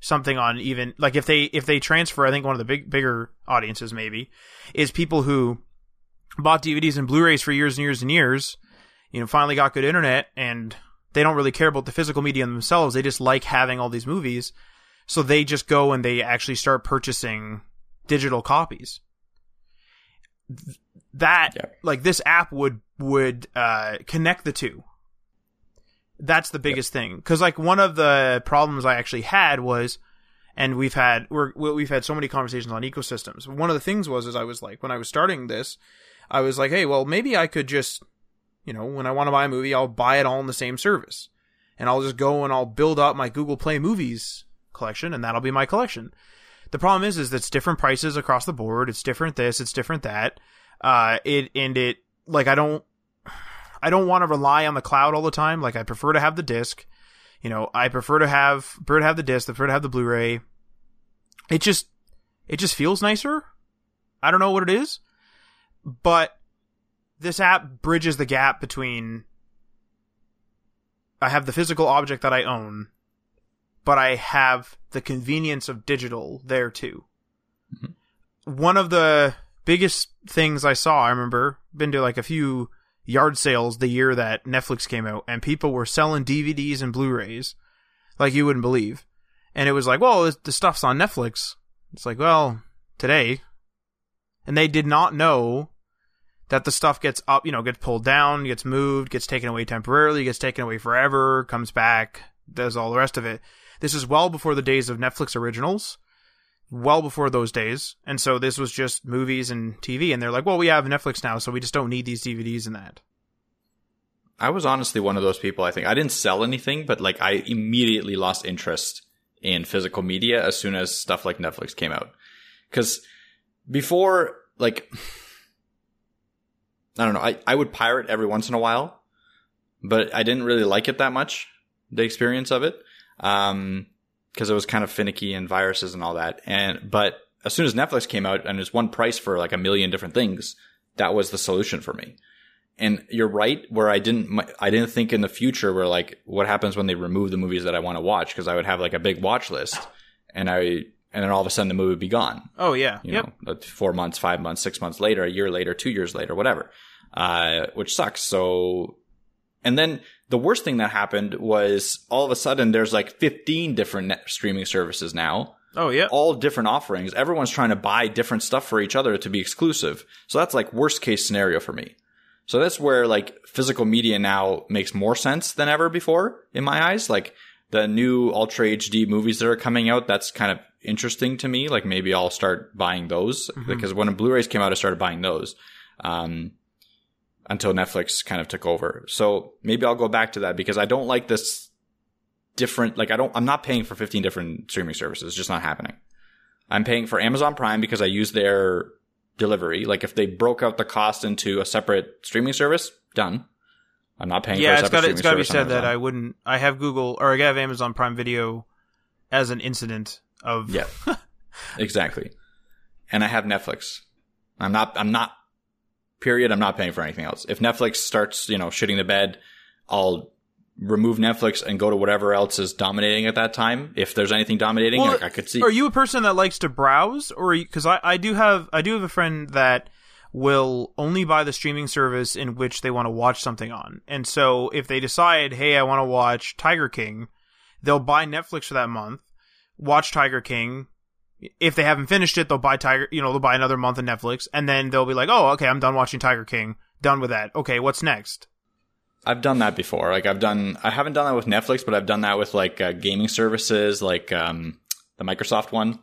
something on, even like if they transfer. I think one of the bigger audiences maybe is people who bought DVDs and Blu-rays for years and years and years, you know, finally got good internet, and they don't really care about the physical media themselves. They just like having all these movies. So they just go and they actually start purchasing digital copies. Like this app would connect the two. That's the biggest thing, because like one of the problems I actually had was, and we've had so many conversations on ecosystems. One of the things was I was like, when I was starting this, I was like, hey, well, maybe I could just, you know, when I want to buy a movie, I'll buy it all in the same service, and I'll just go and I'll build up my Google Play movies collection, and that'll be my collection. The problem is that's different prices across the board. It's different this, it's different that. Like I don't want to rely on the cloud all the time. Like, I prefer to have the disc, you know, I prefer to have the disc, I prefer to have the Blu-ray. It just feels nicer. I don't know what it is, but this app bridges the gap between, I have the physical object that I own, but I have the convenience of digital there too. Mm-hmm. One of the biggest things I saw, I remember, been to like a few yard sales the year that Netflix came out, and people were selling DVDs and Blu-rays like you wouldn't believe. And it was like, well, the stuff's on Netflix. It's like, well, today. And they did not know that the stuff gets up, you know, gets pulled down, gets moved, gets taken away temporarily, gets taken away forever, comes back, does all the rest of it. This is well before the days of Netflix originals, well before those days. And so this was just movies and TV. And they're like, well, we have Netflix now, so we just don't need these DVDs and that. I was honestly one of those people, I think. I didn't sell anything, but like I immediately lost interest in physical media as soon as stuff like Netflix came out. Because before, like, I don't know, I would pirate every once in a while, but I didn't really like it that much, the experience of it. Because it was kind of finicky and viruses and all that. But as soon as Netflix came out and there's one price for like 1 million different things, that was the solution for me. And you're right, where I didn't think in the future where like, what happens when they remove the movies that I want to watch? Because I would have like a big watch list, and then all of a sudden the movie would be gone. Oh yeah. You know, 4 months, 5 months, 6 months later, a year later, 2 years later, whatever, which sucks. So, and then the worst thing that happened was all of a sudden there's like 15 different streaming services now. Oh, yeah. All different offerings. Everyone's trying to buy different stuff for each other to be exclusive. So that's like worst case scenario for me. So that's where like physical media now makes more sense than ever before in my eyes. Like the new Ultra HD movies that are coming out, that's kind of interesting to me. Like maybe I'll start buying those, because when Blu-rays came out, I started buying those. until Netflix kind of took over. So maybe I'll go back to that because I don't like this different, like I'm not paying for 15 different streaming services. It's just not happening. I'm paying for Amazon Prime because I use their delivery. Like if they broke out the cost into a separate streaming service, done. I'm not paying for a separate streaming service. Yeah, it's got to be said that I have Google, or I have Amazon Prime Video as an incident of... Yeah, exactly. And I have Netflix. I'm not paying for anything else. If Netflix starts, shitting the bed, I'll remove Netflix and go to whatever else is dominating at that time. If there's anything dominating, I could see. Are you a person that likes to browse, or because I do have a friend that will only buy the streaming service in which they want to watch something on. And so if they decide, hey, I want to watch Tiger King, they'll buy Netflix for that month, watch Tiger King. If they haven't finished it, they'll buy they'll buy another month of Netflix, and then they'll be like, oh, okay, I'm done watching Tiger King. Done with that. Okay, what's next? I've done that before. Like I haven't done that with Netflix, but I've done that with like gaming services, like the Microsoft one.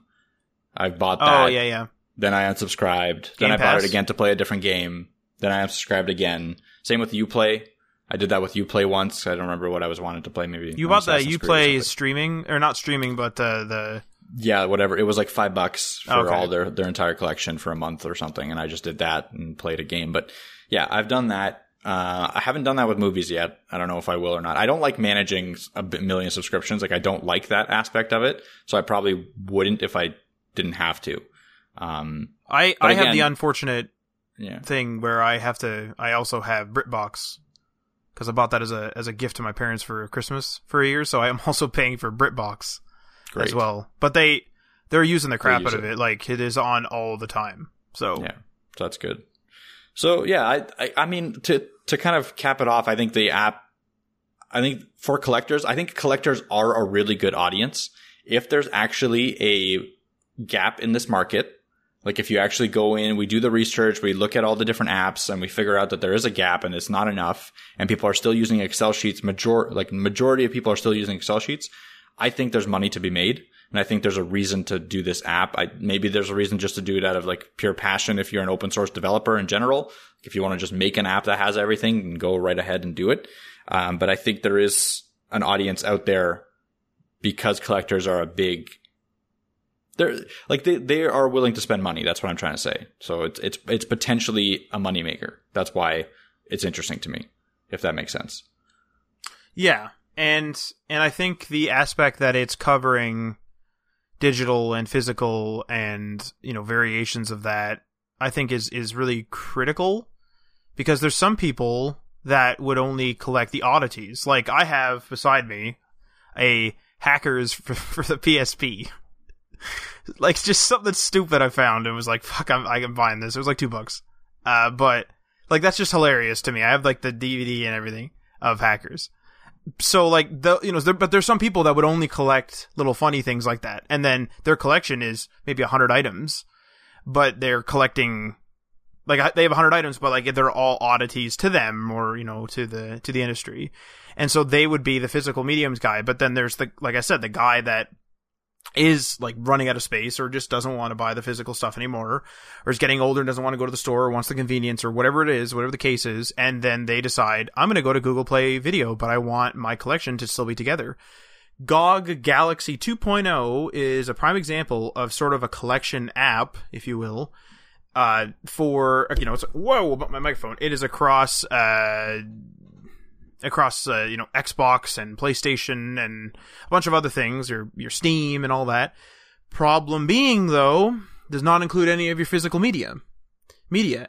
I've bought that. Oh, yeah. Then I unsubscribed. Game then I Pass. Bought it again to play a different game. Then I unsubscribed again. Same with Uplay. I did that with Uplay once. I don't remember what I was wanted to play. Maybe you bought the Uplay streaming, or not streaming, but the yeah, whatever. It was like $5 for all their entire collection for a month or something, and I just did that and played a game. But yeah, I've done that. I haven't done that with movies yet. I don't know if I will or not. I don't like managing a million subscriptions. Like I don't like that aspect of it. So I probably wouldn't if I didn't have to. I have the unfortunate thing where I also have BritBox because I bought that as a gift to my parents for Christmas for a year. So I am also paying for BritBox as well. But they're using the crap out of it. Like it is on all the time. So yeah, that's good. So yeah, I mean to kind of cap it off, I think the app, for collectors, I think collectors are a really good audience. If there's actually a gap in this market, like if you actually go in, we do the research, we look at all the different apps, and we figure out that there is a gap and it's not enough, and people are still using Excel sheets. Majority of people are still using Excel sheets. I think there's money to be made. And I think there's a reason to do this app. Maybe there's a reason just to do it out of like pure passion. If you're an open source developer in general, if you want to just make an app that has everything and go right ahead and do it. But I think there is an audience out there because collectors are they are willing to spend money. That's what I'm trying to say. So it's potentially a moneymaker. That's why it's interesting to me, if that makes sense. Yeah. And I think the aspect that it's covering digital and physical and, variations of that, I think is really critical because there's some people that would only collect the oddities. Like I have beside me a Hackers for the PSP. Like it's just something stupid I found. It was like, fuck, I am buying this. It was like $2. But like, that's just hilarious to me. I have like the DVD and everything of Hackers. So like but there's some people that would only collect little funny things like that, and then their collection is maybe 100 items, but they're collecting like they have 100 items, but like they're all oddities to them or to the industry, and so they would be the physical mediums guy. But then there's the, like I said, the guy that is like running out of space or just doesn't want to buy the physical stuff anymore, or is getting older and doesn't want to go to the store or wants the convenience or whatever it is, whatever the case is. And then they decide, I'm going to go to Google Play Video, but I want my collection to still be together. GOG Galaxy 2.0 is a prime example of sort of a collection app, if you will, It is across Xbox and PlayStation and a bunch of other things, your Steam and all that. Problem being, though, does not include any of your physical media.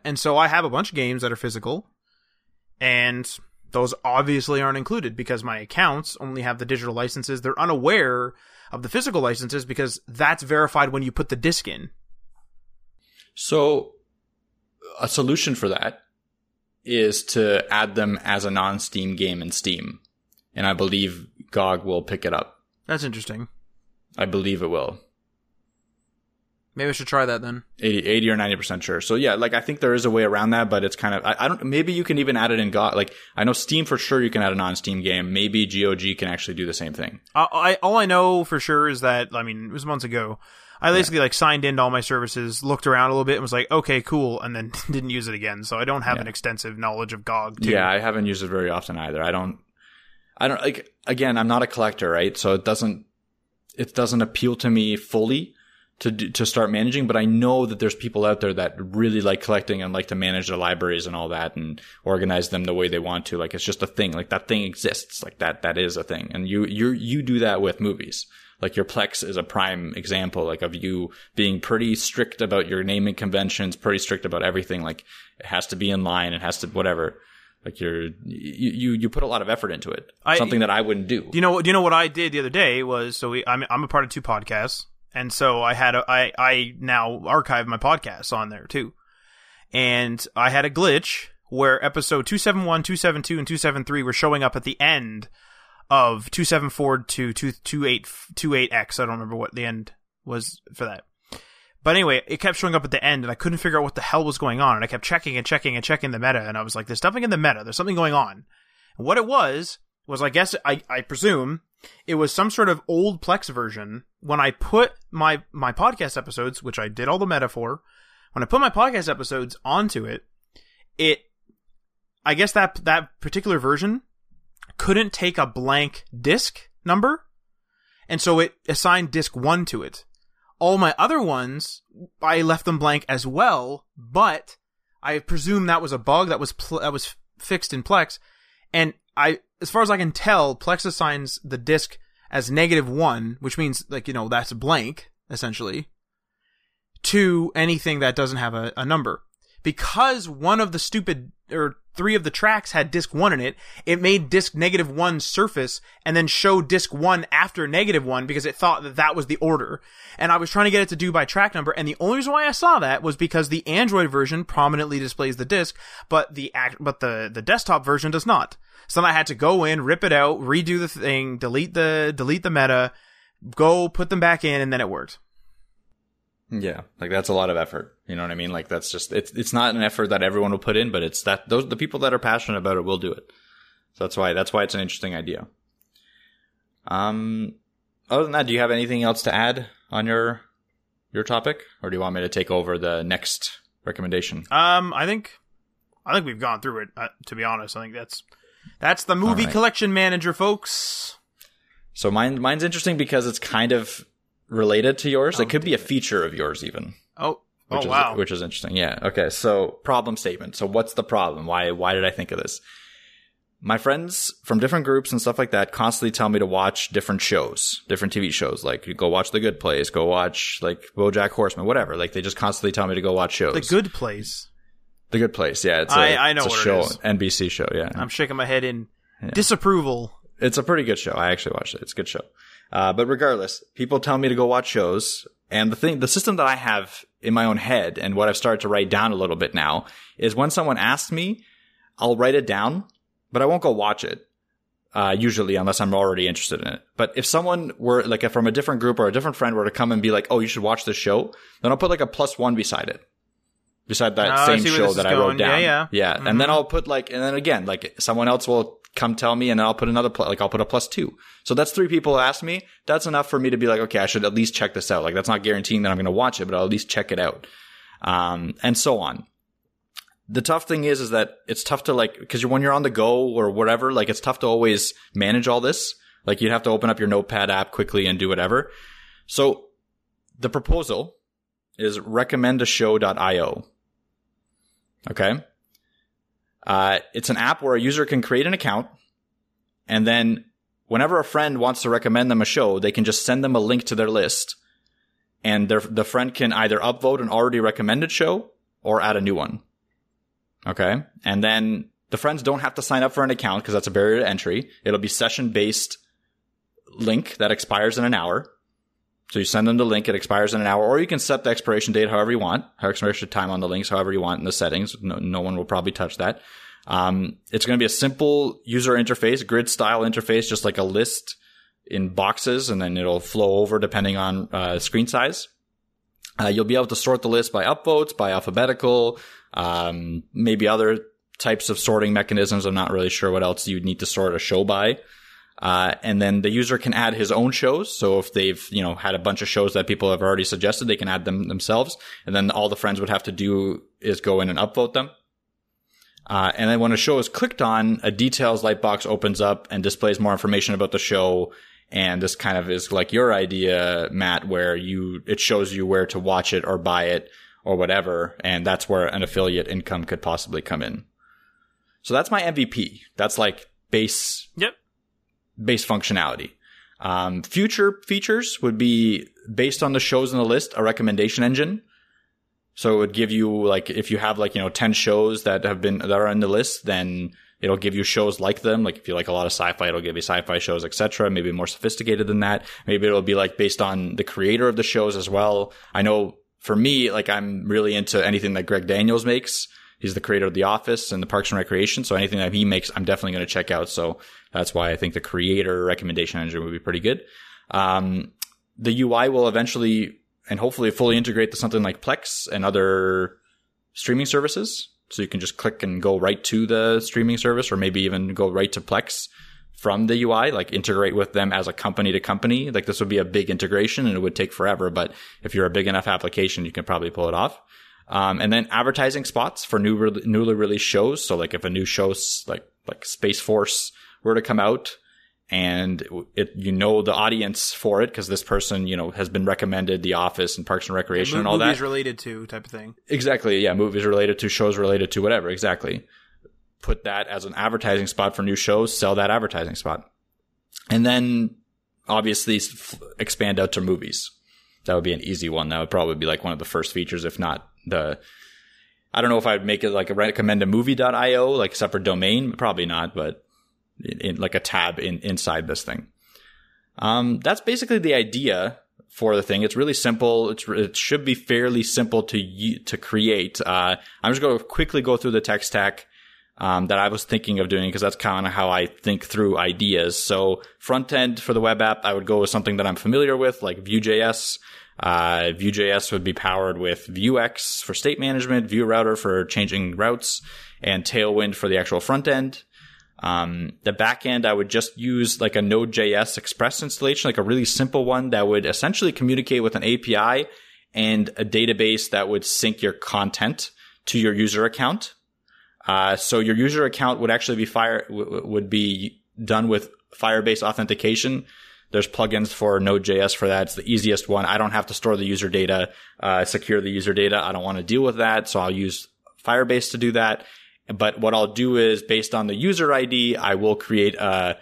And so I have a bunch of games that are physical, and those obviously aren't included because my accounts only have the digital licenses. They're unaware of the physical licenses because that's verified when you put the disc in. So a solution for that is to add them as a non-Steam game in Steam. And I believe GOG will pick it up. That's interesting. I believe it will. Maybe I should try that then. 80 or 90% sure. So yeah, like I think there is a way around that, but it's kind of, I don't, maybe you can even add it in GOG. Like I know Steam for sure you can add a non-Steam game. Maybe GOG can actually do the same thing. All I know for sure is that, I mean, it was months ago. I basically like signed into all my services, looked around a little bit and was like, okay, cool. And then didn't use it again. So I don't have an extensive knowledge of GOG too. Yeah. I haven't used it very often either. I don't like, again, I'm not a collector, right? So it doesn't appeal to me fully to start managing, but I know that there's people out there that really like collecting and like to manage their libraries and all that and organize them the way they want to. Like, it's just a thing. Like that thing exists. Like that is a thing. And you do that with movies. Like your Plex is a prime example, like of you being pretty strict about your naming conventions, pretty strict about everything. Like it has to be in line. It has to, whatever. Like you put a lot of effort into it. Something that I wouldn't do. You know what I did the other day was, I'm a part of two podcasts. And so I had I now archive my podcasts on there too. And I had a glitch where episode 271, 272, and 273 were showing up at the end of 274 to 28X. I don't remember what the end was for that. But anyway, it kept showing up at the end and I couldn't figure out what the hell was going on. And I kept checking the meta. And I was like, there's something in the meta. There's something going on. And what it was I guess, I presume, it was some sort of old Plex version. When I put my podcast episodes, which I did all the meta for, when I put my podcast episodes onto it, I guess that particular version couldn't take a blank disk number. And so it assigned disk 1 to it. All my other ones, I left them blank as well, but I presume that was a bug that was fixed in Plex. And as far as I can tell, Plex assigns the disk as -1, which means like, you know, that's blank essentially, to anything that doesn't have a number. Because one of the three of the tracks had disk 1 in it, it made disk -1 surface and then show disk 1 after -1 because it thought that was the order. And I was trying to get it to do by track number, and the only reason why I saw that was because the Android version prominently displays the disk, but the desktop version does not. So then I had to go in, rip it out, redo the thing, delete the meta, go put them back in, and then it worked. Yeah, like that's a lot of effort. You know what I mean? Like that's just, it's not an effort that everyone will put in, but it's that the people that are passionate about it will do it. So that's why it's an interesting idea. Other than that, do you have anything else to add on your topic, or do you want me to take over the next recommendation? I think we've gone through it. To be honest, I think that's the movie collection manager, folks. So mine's interesting because it's kind of related to yours. It could be a feature of yours even. Wow. Which is interesting. Yeah. Okay. So problem statement. So what's the problem? Why did I think of this? My friends from different groups and stuff like that constantly tell me to watch different shows, different TV shows. Like go watch The Good Place, go watch like BoJack Horseman, whatever. Like they just constantly tell me to go watch shows. The Good Place. Yeah. It's I know it's a show, it is. NBC show. Yeah. I'm shaking my head in disapproval. It's a pretty good show. I actually watched it. It's a good show. But regardless, people tell me to go watch shows. And the system that I have in my own head and what I've started to write down a little bit now is when someone asks me, I'll write it down, but I won't go watch it, usually unless I'm already interested in it. But if someone were like from a different group or a different friend were to come and be like, oh, you should watch this show, then I'll put like a +1 beside it. Beside that same show that I wrote down. Yeah. Mm-hmm. And then I'll put like, and then again, like someone else will come tell me, and I'll put another, like I'll put a +2. So that's 3 people asked me. That's enough for me to be like, okay, I should at least check this out. Like that's not guaranteeing that I'm going to watch it, but I'll at least check it out. And so on. The tough thing is that it's tough to like, cause when you're on the go or whatever, like it's tough to always manage all this. Like you'd have to open up your Notepad app quickly and do whatever. So the proposal is recommendashow.io. Okay. It's an app where a user can create an account, and then whenever a friend wants to recommend them a show, they can just send them a link to their list, and the friend can either upvote an already recommended show or add a new one. Okay. And then the friends don't have to sign up for an account because that's a barrier to entry. It'll be session-based link that expires in an hour. So you send them the link, it expires in an hour, or you can set the expiration date however you want, expiration time on the links however you want in the settings. No one will probably touch that. It's going to be a simple user interface, grid-style interface, just like a list in boxes, and then it'll flow over depending on screen size. You'll be able to sort the list by upvotes, by alphabetical, maybe other types of sorting mechanisms. I'm not really sure what else you'd need to sort a show by. And then the user can add his own shows. So if they've, you know, had a bunch of shows that people have already suggested, they can add them themselves. And then all the friends would have to do is go in and upvote them. And then when a show is clicked on, a details lightbox opens up and displays more information about the show. And this kind of is like your idea, Matt, where it shows you where to watch it or buy it or whatever. And that's where an affiliate income could possibly come in. So that's my MVP. That's like base. Yep. Base functionality. Future features would be based on the shows in the list, a recommendation engine. So it would give you, like, if you have, like, you know, 10 shows that are in the list, then it'll give you shows like them. Like if you like a lot of sci-fi, it'll give you sci-fi shows, etc. Maybe more sophisticated than that. Maybe it'll be like based on the creator of the shows as well. I know for me, like, I'm really into anything that Greg Daniels makes. He's the creator of The Office and the Parks and Recreation. So anything that he makes, I'm definitely going to check out. So that's why I think the creator recommendation engine would be pretty good. The UI will eventually and hopefully fully integrate to something like Plex and other streaming services. So you can just click and go right to the streaming service, or maybe even go right to Plex from the UI, like integrate with them as a company to company. Like this would be a big integration and it would take forever. But if you're a big enough application, you can probably pull it off. And then advertising spots for newly released shows. So like if a new show like Space Force were to come out and it, you know, the audience for it, because this person, you know, has been recommended The Office and Parks and Recreation and all that. Movies related to type of thing. Exactly. Yeah. Movies related to, shows related to, whatever. Exactly. Put that as an advertising spot for new shows, sell that advertising spot. And then obviously expand out to movies. That would be an easy one. That would probably be like one of the first features, if not I don't know if I'd make it like a recommend a movie.io, like separate domain, probably not, but in like a tab inside this thing. That's basically the idea for the thing. It's really simple. It should be fairly simple to create. I'm just going to quickly go through the tech stack that I was thinking of doing, because that's kind of how I think through ideas. So front end for the web app, I would go with something that I'm familiar with, like Vue.js. Vue.js would be powered with Vuex for state management, Vue Router for changing routes, and Tailwind for the actual front end. The back end, I would just use like a Node.js Express installation, like a really simple one that would essentially communicate with an API and a database that would sync your content to your user account. So your user account would actually be would be done with Firebase authentication. There's plugins for Node.js for that. It's the easiest one. I don't have to store the user data, secure the user data. I don't want to deal with that. So I'll use Firebase to do that. But what I'll do is, based on the user ID, I will create a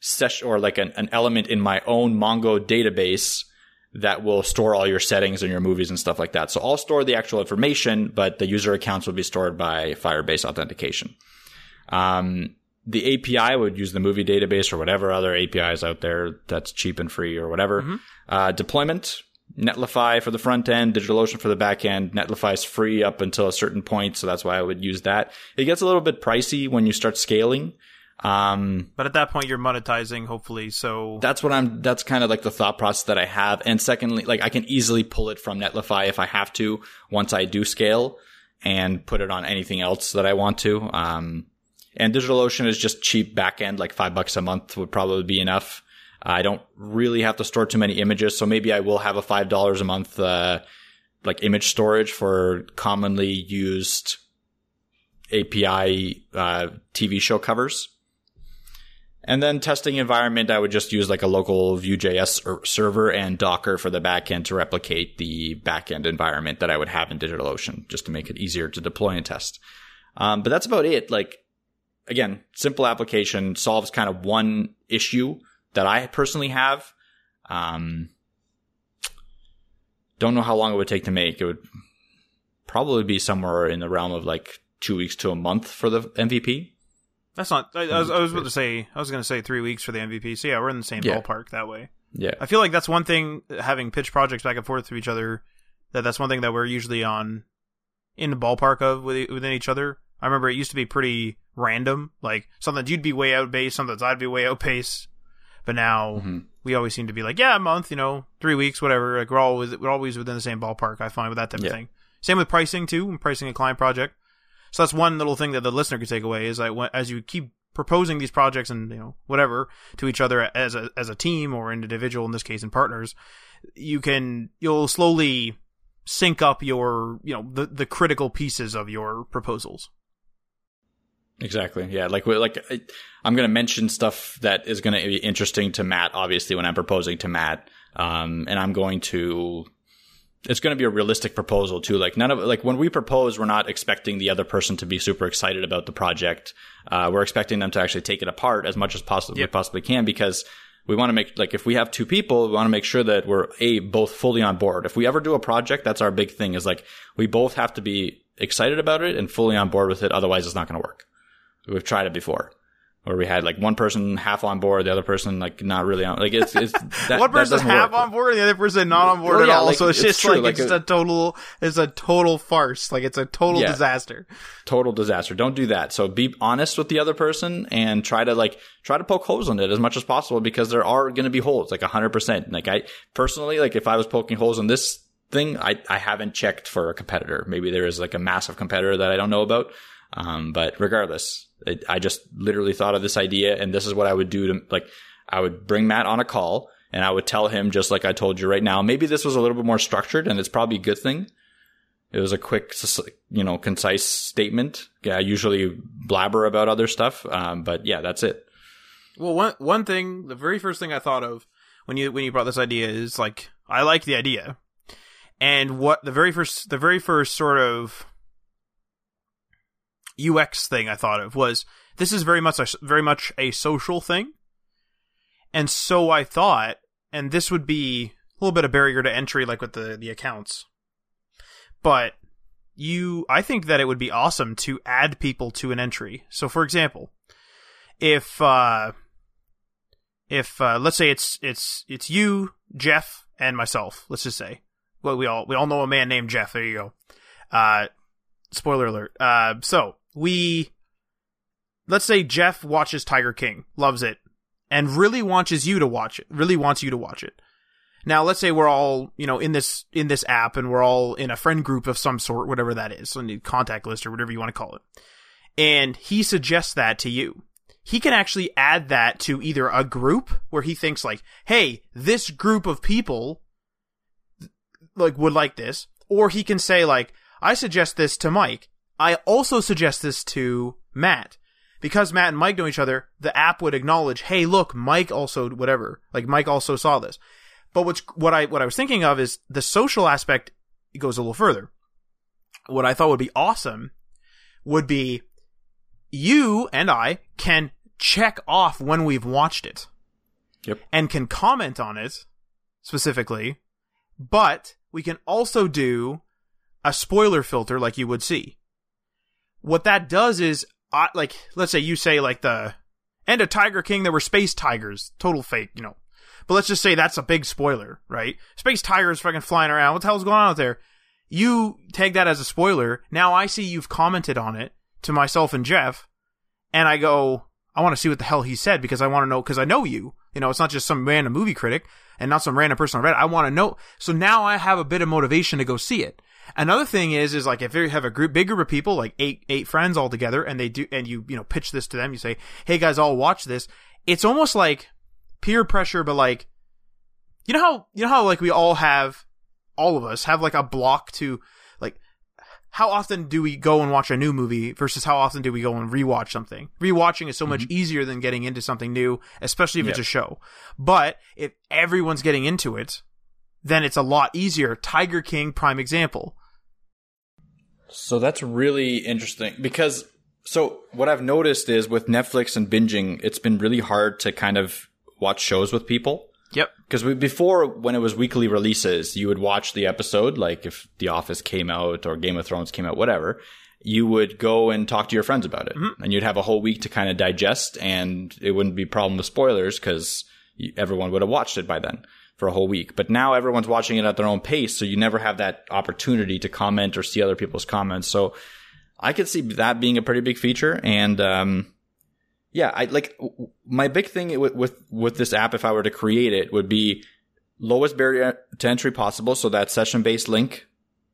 session or like an element in my own Mongo database that will store all your settings and your movies and stuff like that. So I'll store the actual information, but the user accounts will be stored by Firebase authentication. The API would use the movie database or whatever other APIs out there that's cheap and free or whatever. Mm-hmm. Deployment, Netlify for the front end, DigitalOcean for the back end. Netlify is free up until a certain point, so that's why I would use that. It gets a little bit pricey when you start scaling. But at that point you're monetizing, hopefully. So that's kind of like the thought process that I have. And secondly, like I can easily pull it from Netlify if I have to, once I do scale, and put it on anything else that I want to. And DigitalOcean is just cheap backend, like $5 a month would probably be enough. I don't really have to store too many images. So maybe I will have a $5 a month, like image storage for commonly used API, TV show covers. And then testing environment, I would just use like a local Vue.js server and Docker for the backend to replicate the backend environment that I would have in DigitalOcean, just to make it easier to deploy and test. But that's about it. Like, again, simple application solves kind of one issue that I personally have. Don't know how long it would take to make. It would probably be somewhere in the realm of like 2 weeks to a month for the MVP. That's not. I was going to say 3 weeks for the MVP. So yeah, we're in the same ballpark that way. Yeah, I feel like that's one thing. Having pitched projects back and forth to each other, that's one thing that we're usually on in the ballpark of within each other. I remember it used to be pretty random, like sometimes you'd be way out base, sometimes I'd be way out base. But now we always seem to be like, yeah, a month, 3 weeks, whatever. Like we're always within the same ballpark, I find, with that type of thing. Same with pricing too, when pricing a client project. So that's one little thing that the listener could take away is like, as you keep proposing these projects and whatever to each other as a team or an individual, in this case, and partners, you'll slowly sync up your the critical pieces of your proposals. Exactly. Yeah. Like I'm going to mention stuff that is going to be interesting to Matt, obviously, when I'm proposing to Matt. And it's going to be a realistic proposal too. Like when we propose, we're not expecting the other person to be super excited about the project. We're expecting them to actually take it apart as much as possibly can, because we want to make, like, if we have two people, we want to make sure that we're both fully on board. If we ever do a project, that's our big thing, is like, we both have to be excited about it and fully on board with it. Otherwise it's not going to work. We've tried it before, where we had like one person half on board, the other person like not really on. Like it's that, one person half on board, the other person not on board at all. Like, so it's just true. Like it's a total farce. Like it's a total disaster. Total disaster. Don't do that. So be honest with the other person and try to poke holes in it as much as possible, because there are going to be holes, like 100%. Like I personally, like if I was poking holes in this thing, I haven't checked for a competitor. Maybe there is like a massive competitor that I don't know about. But regardless, I just literally thought of this idea, and this is what I would do I would bring Matt on a call and I would tell him, just like I told you right now, maybe this was a little bit more structured, and it's probably a good thing. It was a quick, concise statement. Yeah, I usually blabber about other stuff. But yeah, that's it. Well, one thing, the very first thing I thought of when you brought this idea is like, I like the idea. And what the very first sort of UX thing I thought of was, this is very much a social thing. And so I thought, and this would be a little bit of barrier to entry, like with the accounts, but I think that it would be awesome to add people to an entry. So for example, if let's say it's you, Jeff, and myself, let's just say, well, we all know a man named Jeff. There you go. Spoiler alert. So let's say Jeff watches Tiger King, loves it, and really wants you to watch it. Now, let's say we're all, in this app, and we're all in a friend group of some sort, whatever that is, on the contact list or whatever you want to call it. And he suggests that to you. He can actually add that to either a group where he thinks like, hey, this group of people like would like this, or he can say like, I suggest this to Mike. I also suggest this to Matt. Because Matt and Mike know each other, the app would acknowledge, hey, look, Mike also whatever. Like, Mike also saw this. But what I was thinking of is the social aspect goes a little further. What I thought would be awesome would be you and I can check off when we've watched it. Yep. And can comment on it specifically. But we can also do a spoiler filter like you would see. What that does is, like, let's say you say, like, the end of Tiger King, there were space tigers. Total fake, But let's just say that's a big spoiler, right? Space tigers fucking flying around. What the hell's going on out there? You take that as a spoiler. Now I see you've commented on it to myself and Jeff, and I go, I want to see what the hell he said, because I want to know, because I know you. It's not just some random movie critic and not some random person on Reddit. I want to know. So now I have a bit of motivation to go see it. Another thing is like, if you have a big group of people, like eight friends all together, and they do, and you pitch this to them, you say, hey guys, I'll watch this. It's almost like peer pressure, but like, you know how like we all of us have like a block to like, how often do we go and watch a new movie versus how often do we go and rewatch something? Rewatching is so much easier than getting into something new, especially if it's a show. But if everyone's getting into it, then it's a lot easier. Tiger King, prime example. So that's really interesting, because what I've noticed is with Netflix and binging, it's been really hard to kind of watch shows with people. Yep. Because before, when it was weekly releases, you would watch the episode, like if The Office came out or Game of Thrones came out, whatever, you would go and talk to your friends about it. Mm-hmm. And you'd have a whole week to kind of digest, and it wouldn't be a problem with spoilers because everyone would have watched it by then. For a whole week. But now everyone's watching it at their own pace, so you never have that opportunity to comment or see other people's comments. So I could see that being a pretty big feature. And Yeah, I like my big thing with this app, if I were to create it, would be lowest barrier to entry possible. So that session-based link,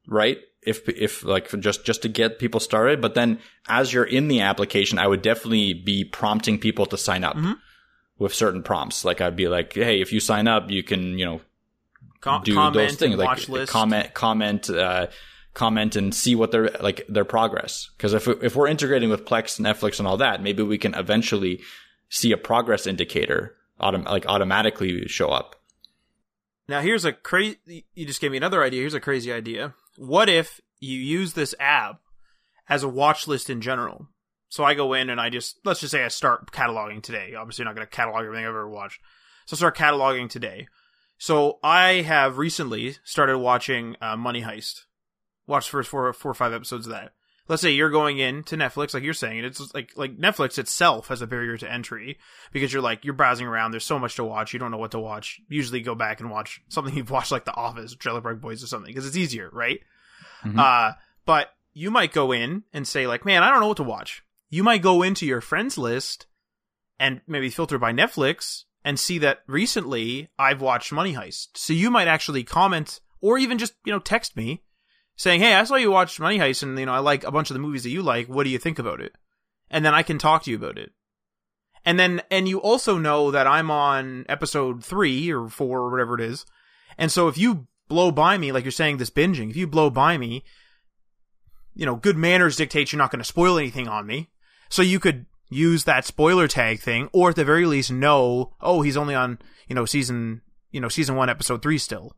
right? If like just to get people started, but then as you're in the application, I would definitely be prompting people to sign up with certain prompts. Like I'd be like, hey, if you sign up, you can, you know, do those things, like comment and see what their progress. Because if we're integrating with Plex, Netflix, and all that, maybe we can eventually see a progress indicator automatically show up. Now here's a crazy. You just gave me another idea. Here's a crazy idea. What if you use this app as a watch list in general? So I go in and let's just say I start cataloging today. Obviously, you're not going to catalog everything I've ever watched. So I start cataloging today. So I have recently started watching Money Heist. Watch the first four or five episodes of that. Let's say you're going in to Netflix, like you're saying, and it's like Netflix itself has a barrier to entry because you're browsing around. There's so much to watch. You don't know what to watch. Usually go back and watch something you've watched, like The Office, Trailer Park Boys or something, because it's easier, right? Mm-hmm. But you might go in and say like, man, I don't know what to watch. You might go into your friends list and maybe filter by Netflix and see that recently I've watched Money Heist. So you might actually comment or even just, text me saying, hey, I saw you watch Money Heist and, I like a bunch of the movies that you like. What do you think about it? And then I can talk to you about it. And you also know that I'm on episode 3 or 4 or whatever it is. And so if you blow by me, like you're saying, this binging, if you blow by me, good manners dictate you're not going to spoil anything on me. So you could use that spoiler tag thing, or at the very least know, oh, he's only on, season 1, episode 3 still.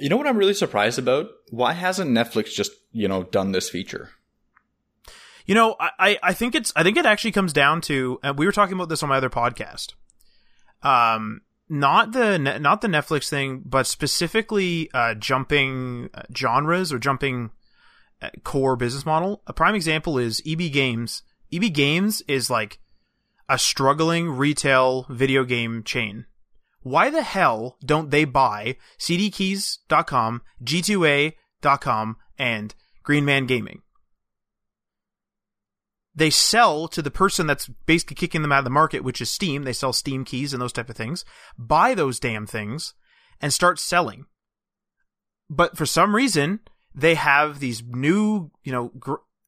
You know what I'm really surprised about? Why hasn't Netflix just, done this feature? I think it actually comes down to, and we were talking about this on my other podcast. Not the Netflix thing, but specifically jumping genres or jumping core business model. A prime example is EB Games. EB Games is like a struggling retail video game chain. Why the hell don't they buy cdkeys.com, g2a.com, and Green Man Gaming? They sell to the person that's basically kicking them out of the market, which is Steam. They sell Steam keys and those type of things. Buy those damn things and start selling. But for some reason, they have these new,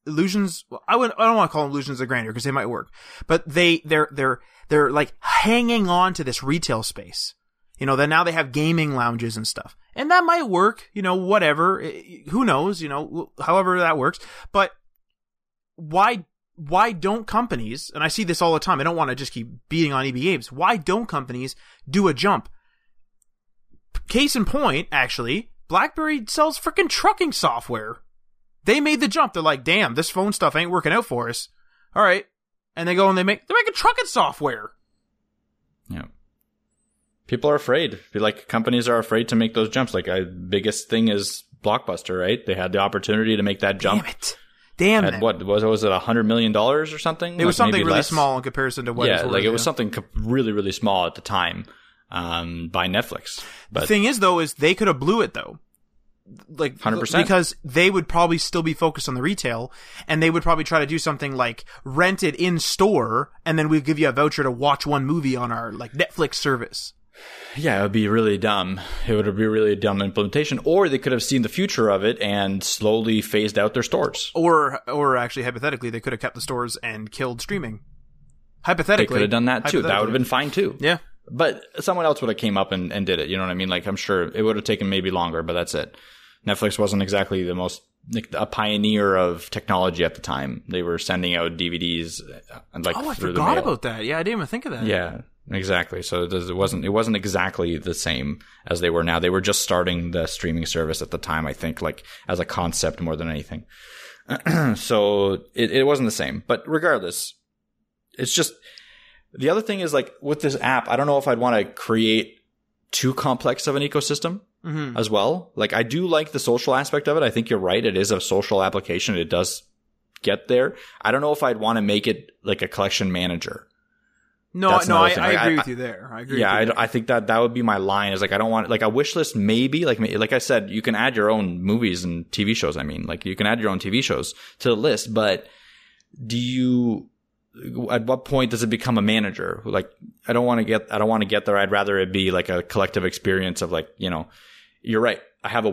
illusions. I don't want to call them illusions of grandeur because they might work, but they're like hanging on to this retail space. That now they have gaming lounges and stuff, and that might work. Whatever, who knows? However that works. But why don't companies? And I see this all the time. I don't want to just keep beating on EB Games. Why don't companies do a jump? Case in point, actually, BlackBerry sells freaking trucking software. They made the jump. They're like, damn, this phone stuff ain't working out for us. All right. And they go and they're making trucking software. Yeah. People are afraid. Companies are afraid to make those jumps. Biggest thing is Blockbuster, right? They had the opportunity to make that jump. Damn it. Damn it. What was it? $100 million or something? It was something really small in comparison to what it was. Yeah. It was something really, really small at the time, by Netflix. But the thing is though, is they could have blew it though. 100%. Because they would probably still be focused on the retail, and they would probably try to do something like rent it in store, and then we'll give you a voucher to watch one movie on our Netflix service. Yeah, it would be really dumb. It would be really dumb implementation. Or they could have seen the future of it and slowly phased out their stores. Or actually, hypothetically, they could have kept the stores and killed streaming. Hypothetically, they could have done that too. That would have been fine too. Yeah. But someone else would have came up and did it. You know what I mean? I'm sure it would have taken maybe longer, but that's it. Netflix wasn't exactly the most a pioneer of technology at the time. They were sending out DVDs I forgot about that. Yeah, I didn't even think of that. Yeah, exactly. So it wasn't exactly the same as they were now. They were just starting the streaming service at the time, I think, as a concept more than anything. So it wasn't the same. But regardless, it's just the other thing is with this app, I don't know if I'd want to create too complex of an ecosystem. Mm-hmm. As well. I do like the social aspect of it. I think you're right. It is a social application. It does get there. I don't know if I'd want to make it a collection manager. No, I agree with you there. I agree with you. I think that would be my line is I don't want a wish list maybe. Like I said, you can add your own movies and TV shows. I mean, you can add your own TV shows to the list, but do you at what point does it become a manager? Like, I don't want to get there. I'd rather it be like a collective experience of like, you know, you're right. I have a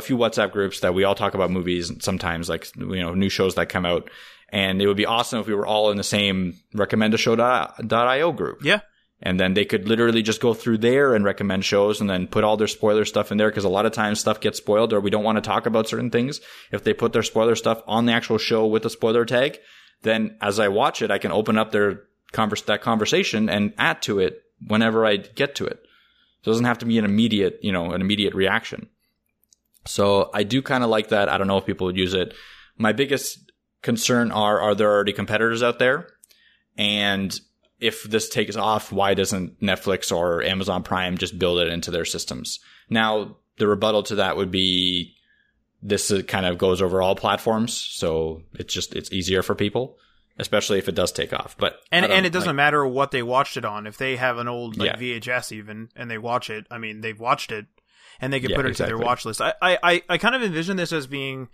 few WhatsApp groups that we all talk about movies and sometimes like, you know, new shows that come out. And it would be awesome if we were all in the same recommendashow.io group. Yeah. And then they could literally just go through there and recommend shows and then put all their spoiler stuff in there, because a lot of times stuff gets spoiled or we don't want to talk about certain things. If they put their spoiler stuff on the actual show with a spoiler tag, then as I watch it, I can open up their conversation and add to it whenever I get to it. So it doesn't have to be an immediate reaction. So I do kind of like that. I don't know if people would use it. My biggest concern are there already competitors out there? And if this takes off, why doesn't Netflix or Amazon Prime just build it into their systems? Now, the rebuttal to that would be this kind of goes over all platforms. So it's easier for people, especially if it does take off. But and it doesn't matter what they watched it on. If they have an old VHS even and they watch it, I mean, they've watched it and they can put it to their watch list. I kind of envision this as being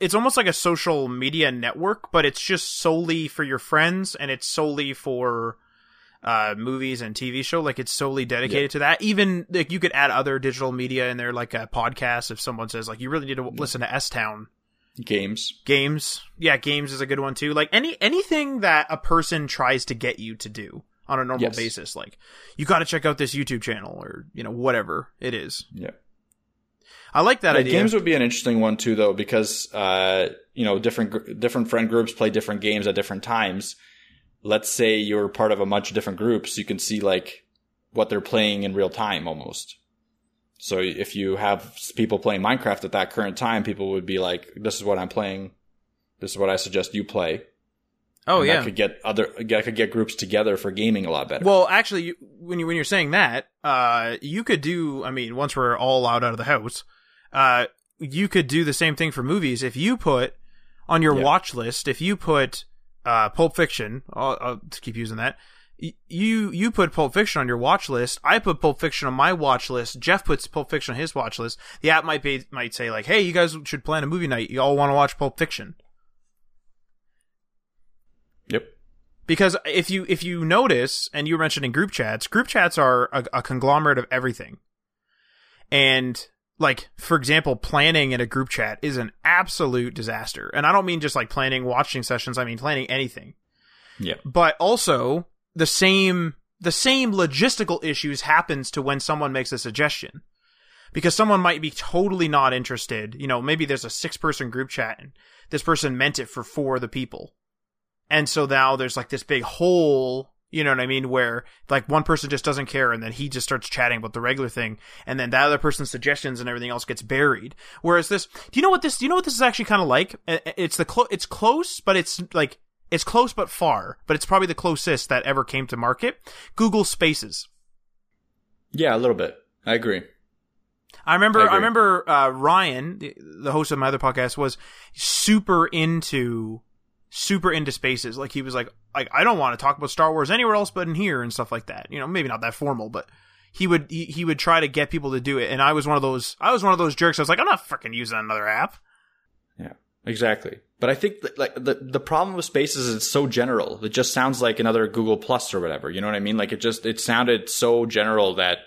it's almost like a social media network, but it's just solely for your friends and it's solely for movies and TV show. Like, it's solely dedicated to that. Even like you could add other digital media in there, like a podcast. If someone says like, you really need to listen to S-Town. Games. Yeah. Games is a good one too. Like anything that a person tries to get you to do on a normal basis. Like, you got to check out this YouTube channel or, you know, whatever it is. Yeah. I like that idea. Games would be an interesting one too, though, because you know, different friend groups play different games at different times. Let's say you're part of a bunch of different groups, you can see like what they're playing in real time almost. So if you have people playing Minecraft at that current time, people would be like, "This is what I'm playing. This is what I suggest you play." Oh, and yeah, I could get groups together for gaming a lot better. Well, actually, when you're saying that, you could do. I mean, once we're all allowed out of the house. You could do the same thing for movies. If you put on your watch list, if you put Pulp Fiction, I'll keep using that. You put Pulp Fiction on your watch list. I put Pulp Fiction on my watch list. Jeff puts Pulp Fiction on his watch list. The app might say like, "Hey, you guys should plan a movie night. You all want to watch Pulp Fiction." Yep. Because if you notice, and you were mentioning group chats are a conglomerate of everything, and. Like, for example, planning in a group chat is an absolute disaster. And I don't mean just like planning watching sessions. I mean planning anything. Yeah. But also the same logistical issues happens to when someone makes a suggestion, because someone might be totally not interested. You know, maybe there's a 6-person group chat and this person meant it for 4 of the people. And so now there's like this big hole. You know what I mean? Where like one person just doesn't care, and then he just starts chatting about the regular thing, and then that other person's suggestions and everything else gets buried. Whereas this, do you know what this is actually kind of like? It's it's close, but it's close but far. But it's probably the closest that ever came to market. Google Spaces. Yeah, a little bit. I agree. I remember Ryan, the host of my other podcast, was super into Spaces. Like, he was like, I don't want to talk about Star Wars anywhere else but in here and stuff like that. You know, maybe not that formal, but he would try to get people to do it. And I was one of those jerks. I was like, I'm not fucking using another app. Yeah, exactly. But I think that, like, the problem with Spaces is it's so general. It just sounds like another Google Plus or whatever. You know what I mean? Like, it sounded so general that.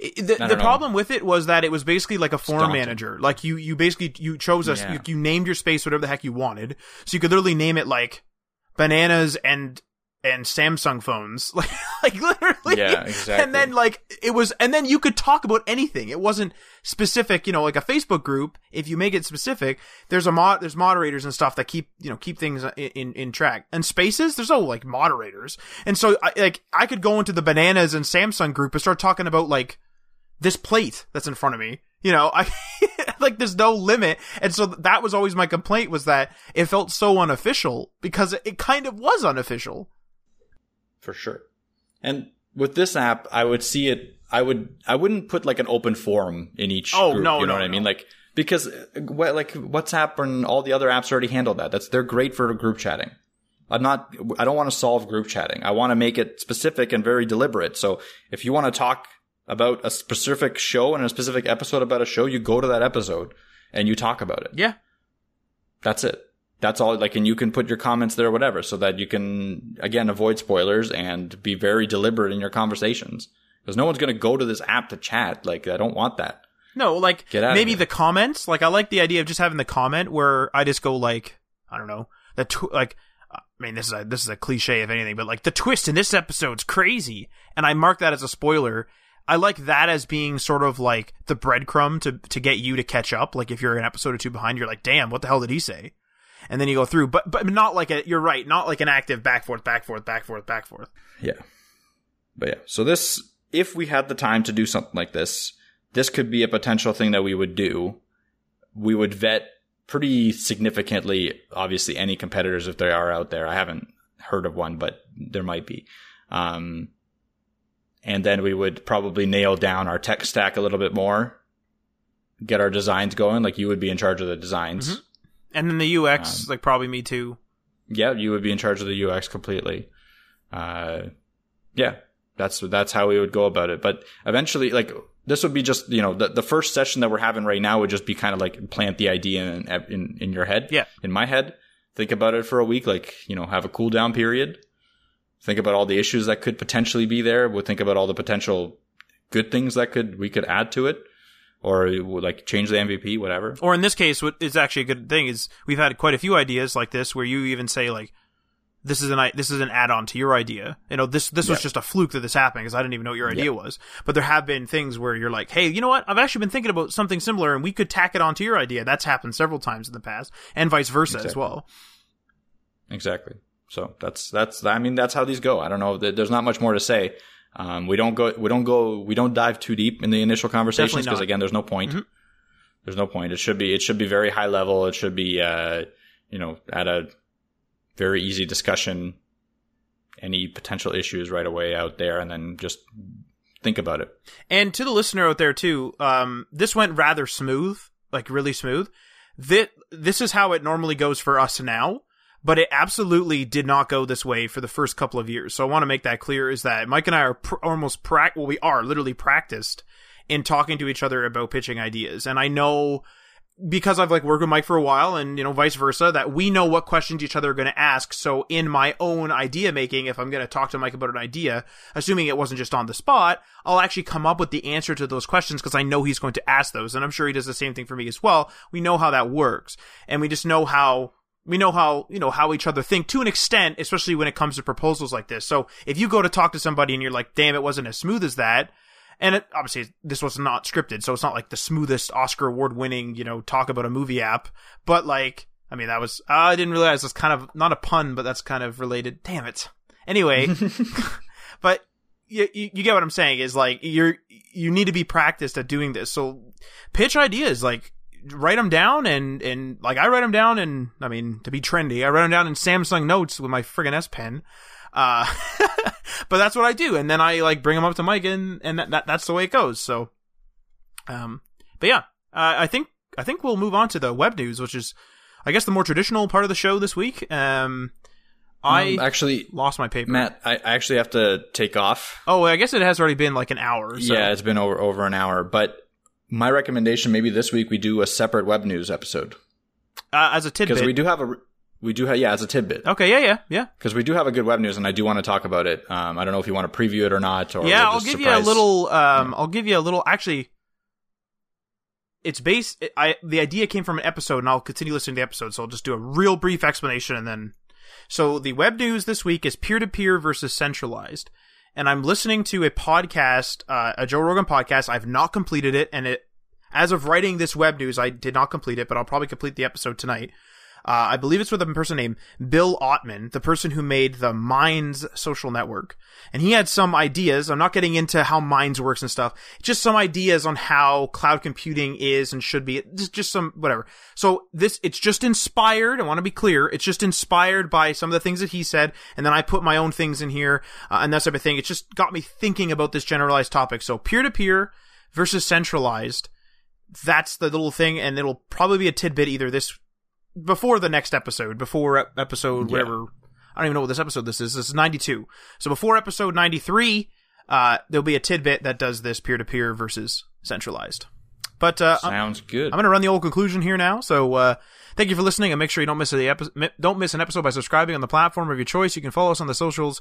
The problem with it was that it was basically like a forum manager. Like, you basically chose us. Yeah. You named your space whatever the heck you wanted. So you could literally name it like bananas and Samsung phones, like literally. Yeah, exactly. And then like it was, and then you could talk about anything. It wasn't specific, you know, like a Facebook group. If you make it specific, there's moderators and stuff that keep things in track. And Spaces, there's no like moderators. And so I could go into the bananas and Samsung group and start talking about like this plate that's in front of me. You know, I like there's no limit. And so that was always my complaint, was that it felt so unofficial, because it kind of was unofficial. For sure. And with this app, I would see it. I wouldn't put like an open forum in each group. No, you know what I mean? Like, because like WhatsApp and all the other apps already handle that. They're great for group chatting. I don't want to solve group chatting. I want to make it specific and very deliberate. So if you want to talk about a specific show and a specific episode about a show, you go to that episode and you talk about it. Yeah. That's it. that's all, like, and you can put your comments there or whatever so that you can, again, avoid spoilers and be very deliberate in your conversations. Because no one's going to go to this app to chat. Like, I don't want that. No, like, maybe the comments. Like, I like the idea of just having the comment where I just go, like, I don't know, I mean, this is a cliche if anything, but like the twist in this episode's crazy, and I mark that as a spoiler. I like that as being sort of like the breadcrumb to get you to catch up. Like if you're an episode or two behind, you're like, damn, what the hell did he say? And then you go through, but not like a, you're right, not like an active back forth. Yeah. But yeah, so this, if we had the time to do something like this, this could be a potential thing that we would do. We would vet pretty significantly, obviously, any competitors if they are out there. I haven't heard of one, but there might be. And then we would probably nail down our tech stack a little bit more, get our designs going. Like, you would be in charge of the designs. Mm-hmm. And then the UX, like, probably me too. Yeah, you would be in charge of the UX completely. Yeah, that's how we would go about it. But eventually, like... this would be just, you know, the first session that we're having right now would just be kind of like plant the idea in your head. Yeah. In my head. Think about it for a week. Like, you know, have a cool down period. Think about all the issues that could potentially be there. We'll think about all the potential good things that we could add to it, or like change the MVP, whatever. Or in this case, what is actually a good thing is we've had quite a few ideas like this where you even say like, This is an add-on to your idea. You know, this was just a fluke that this happened because I didn't even know what your idea was. But there have been things where you're like, hey, you know what? I've actually been thinking about something similar and we could tack it onto your idea. That's happened several times in the past, and vice versa as well. Exactly. So that's how these go. I don't know. There's not much more to say. We don't dive too deep in the initial conversations because again, there's no point. Mm-hmm. There's no point. It should be very high level. It should be, you know, at a very easy discussion, any potential issues right away out there, and then just think about it. And to the listener out there too, this went rather smooth, like really smooth. This is how it normally goes for us now, but it absolutely did not go this way for the first couple of years. So I want to make that clear, is that Mike and I are literally practiced in talking to each other about pitching ideas. And I know, because I've like worked with Mike for a while and, you know, vice versa, that we know what questions each other are going to ask. So in my own idea making, if I'm going to talk to Mike about an idea, assuming it wasn't just on the spot, I'll actually come up with the answer to those questions because I know he's going to ask those. And I'm sure he does the same thing for me as well. We know how that works. And we just know how each other think to an extent, especially when it comes to proposals like this. So if you go to talk to somebody and you're like, damn, it wasn't as smooth as that. And it, obviously, this was not scripted, so it's not like the smoothest Oscar award-winning, you know, talk about a movie app. But like, I mean, that was, I didn't realize that's kind of, not a pun, but that's kind of related. Damn it. Anyway, but you get what I'm saying is like, you need to be practiced at doing this. So pitch ideas, like write them down and like I write them down and, I mean, to be trendy, I write them down in Samsung Notes with my friggin' S Pen. But that's what I do. And then I like bring them up to Mike and that's the way it goes. So, but yeah, I think we'll move on to the web news, which is, I guess, the more traditional part of the show this week. I actually lost my paper. Matt, I actually have to take off. Oh, I guess it has already been like an hour. So. Yeah, it's been over an hour, but my recommendation, maybe this week we do a separate web news episode. As a tidbit. Because we do have as a tidbit. Okay, yeah. Because we do have a good web news, and I do want to talk about it. I don't know if you want to preview it or not. Or yeah, I'll give you a little. I'll give you a little. Actually, it's based. The idea came from an episode, and I'll continue listening to the episode. So I'll just do a real brief explanation, and then. So the web news this week is peer-to-peer versus centralized, and I'm listening to a podcast, a Joe Rogan podcast. I've not completed it, and it as of writing this web news, I did not complete it, but I'll probably complete the episode tonight. I believe it's with a person named Bill Ottman, the person who made the Minds social network. And he had some ideas. I'm not getting into how Minds works and stuff. Just some ideas on how cloud computing is and should be. Just some, whatever. So it's just inspired. I want to be clear. It's just inspired by some of the things that he said. And then I put my own things in here and that type of thing. It's just got me thinking about this generalized topic. So peer-to-peer versus centralized. That's the little thing. And it'll probably be a tidbit either this before the next episode, whatever. I don't even know what this episode this is. This is 92. So before episode 93, there'll be a tidbit that does this peer-to-peer versus centralized. But sounds good. I'm going to run the old conclusion here now. So Thank you for listening, and make sure you don't miss an episode by subscribing on the platform of your choice. You can follow us on the socials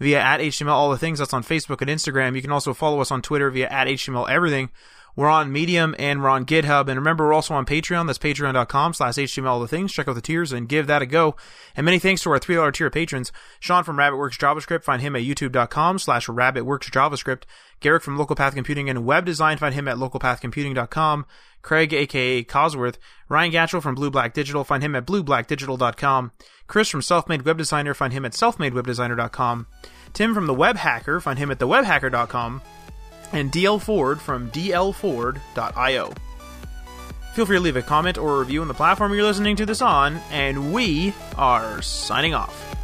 via @HTML All The Things. That's on Facebook and Instagram. You can also follow us on Twitter via @HTML Everything. We're on Medium and we're on GitHub. And remember, we're also on Patreon. That's patreon.com/HTML All The Things. Check out the tiers and give that a go. And many thanks to our $3 tier patrons. Sean from RabbitWorks JavaScript. Find him at youtube.com/RabbitWorks JavaScript. Garrick from Local Path Computing and Web Design. Find him at localpathcomputing.com. Craig, a.k.a. Cosworth. Ryan Gatchell from Blue Black Digital. Find him at blueblackdigital.com. Chris from Selfmade Web Designer. Find him at selfmadewebdesigner.com. Tim from The Web Hacker. Find him at thewebhacker.com. And DL Ford from dlford.io. Feel free to leave a comment or a review on the platform you're listening to this on, and we are signing off.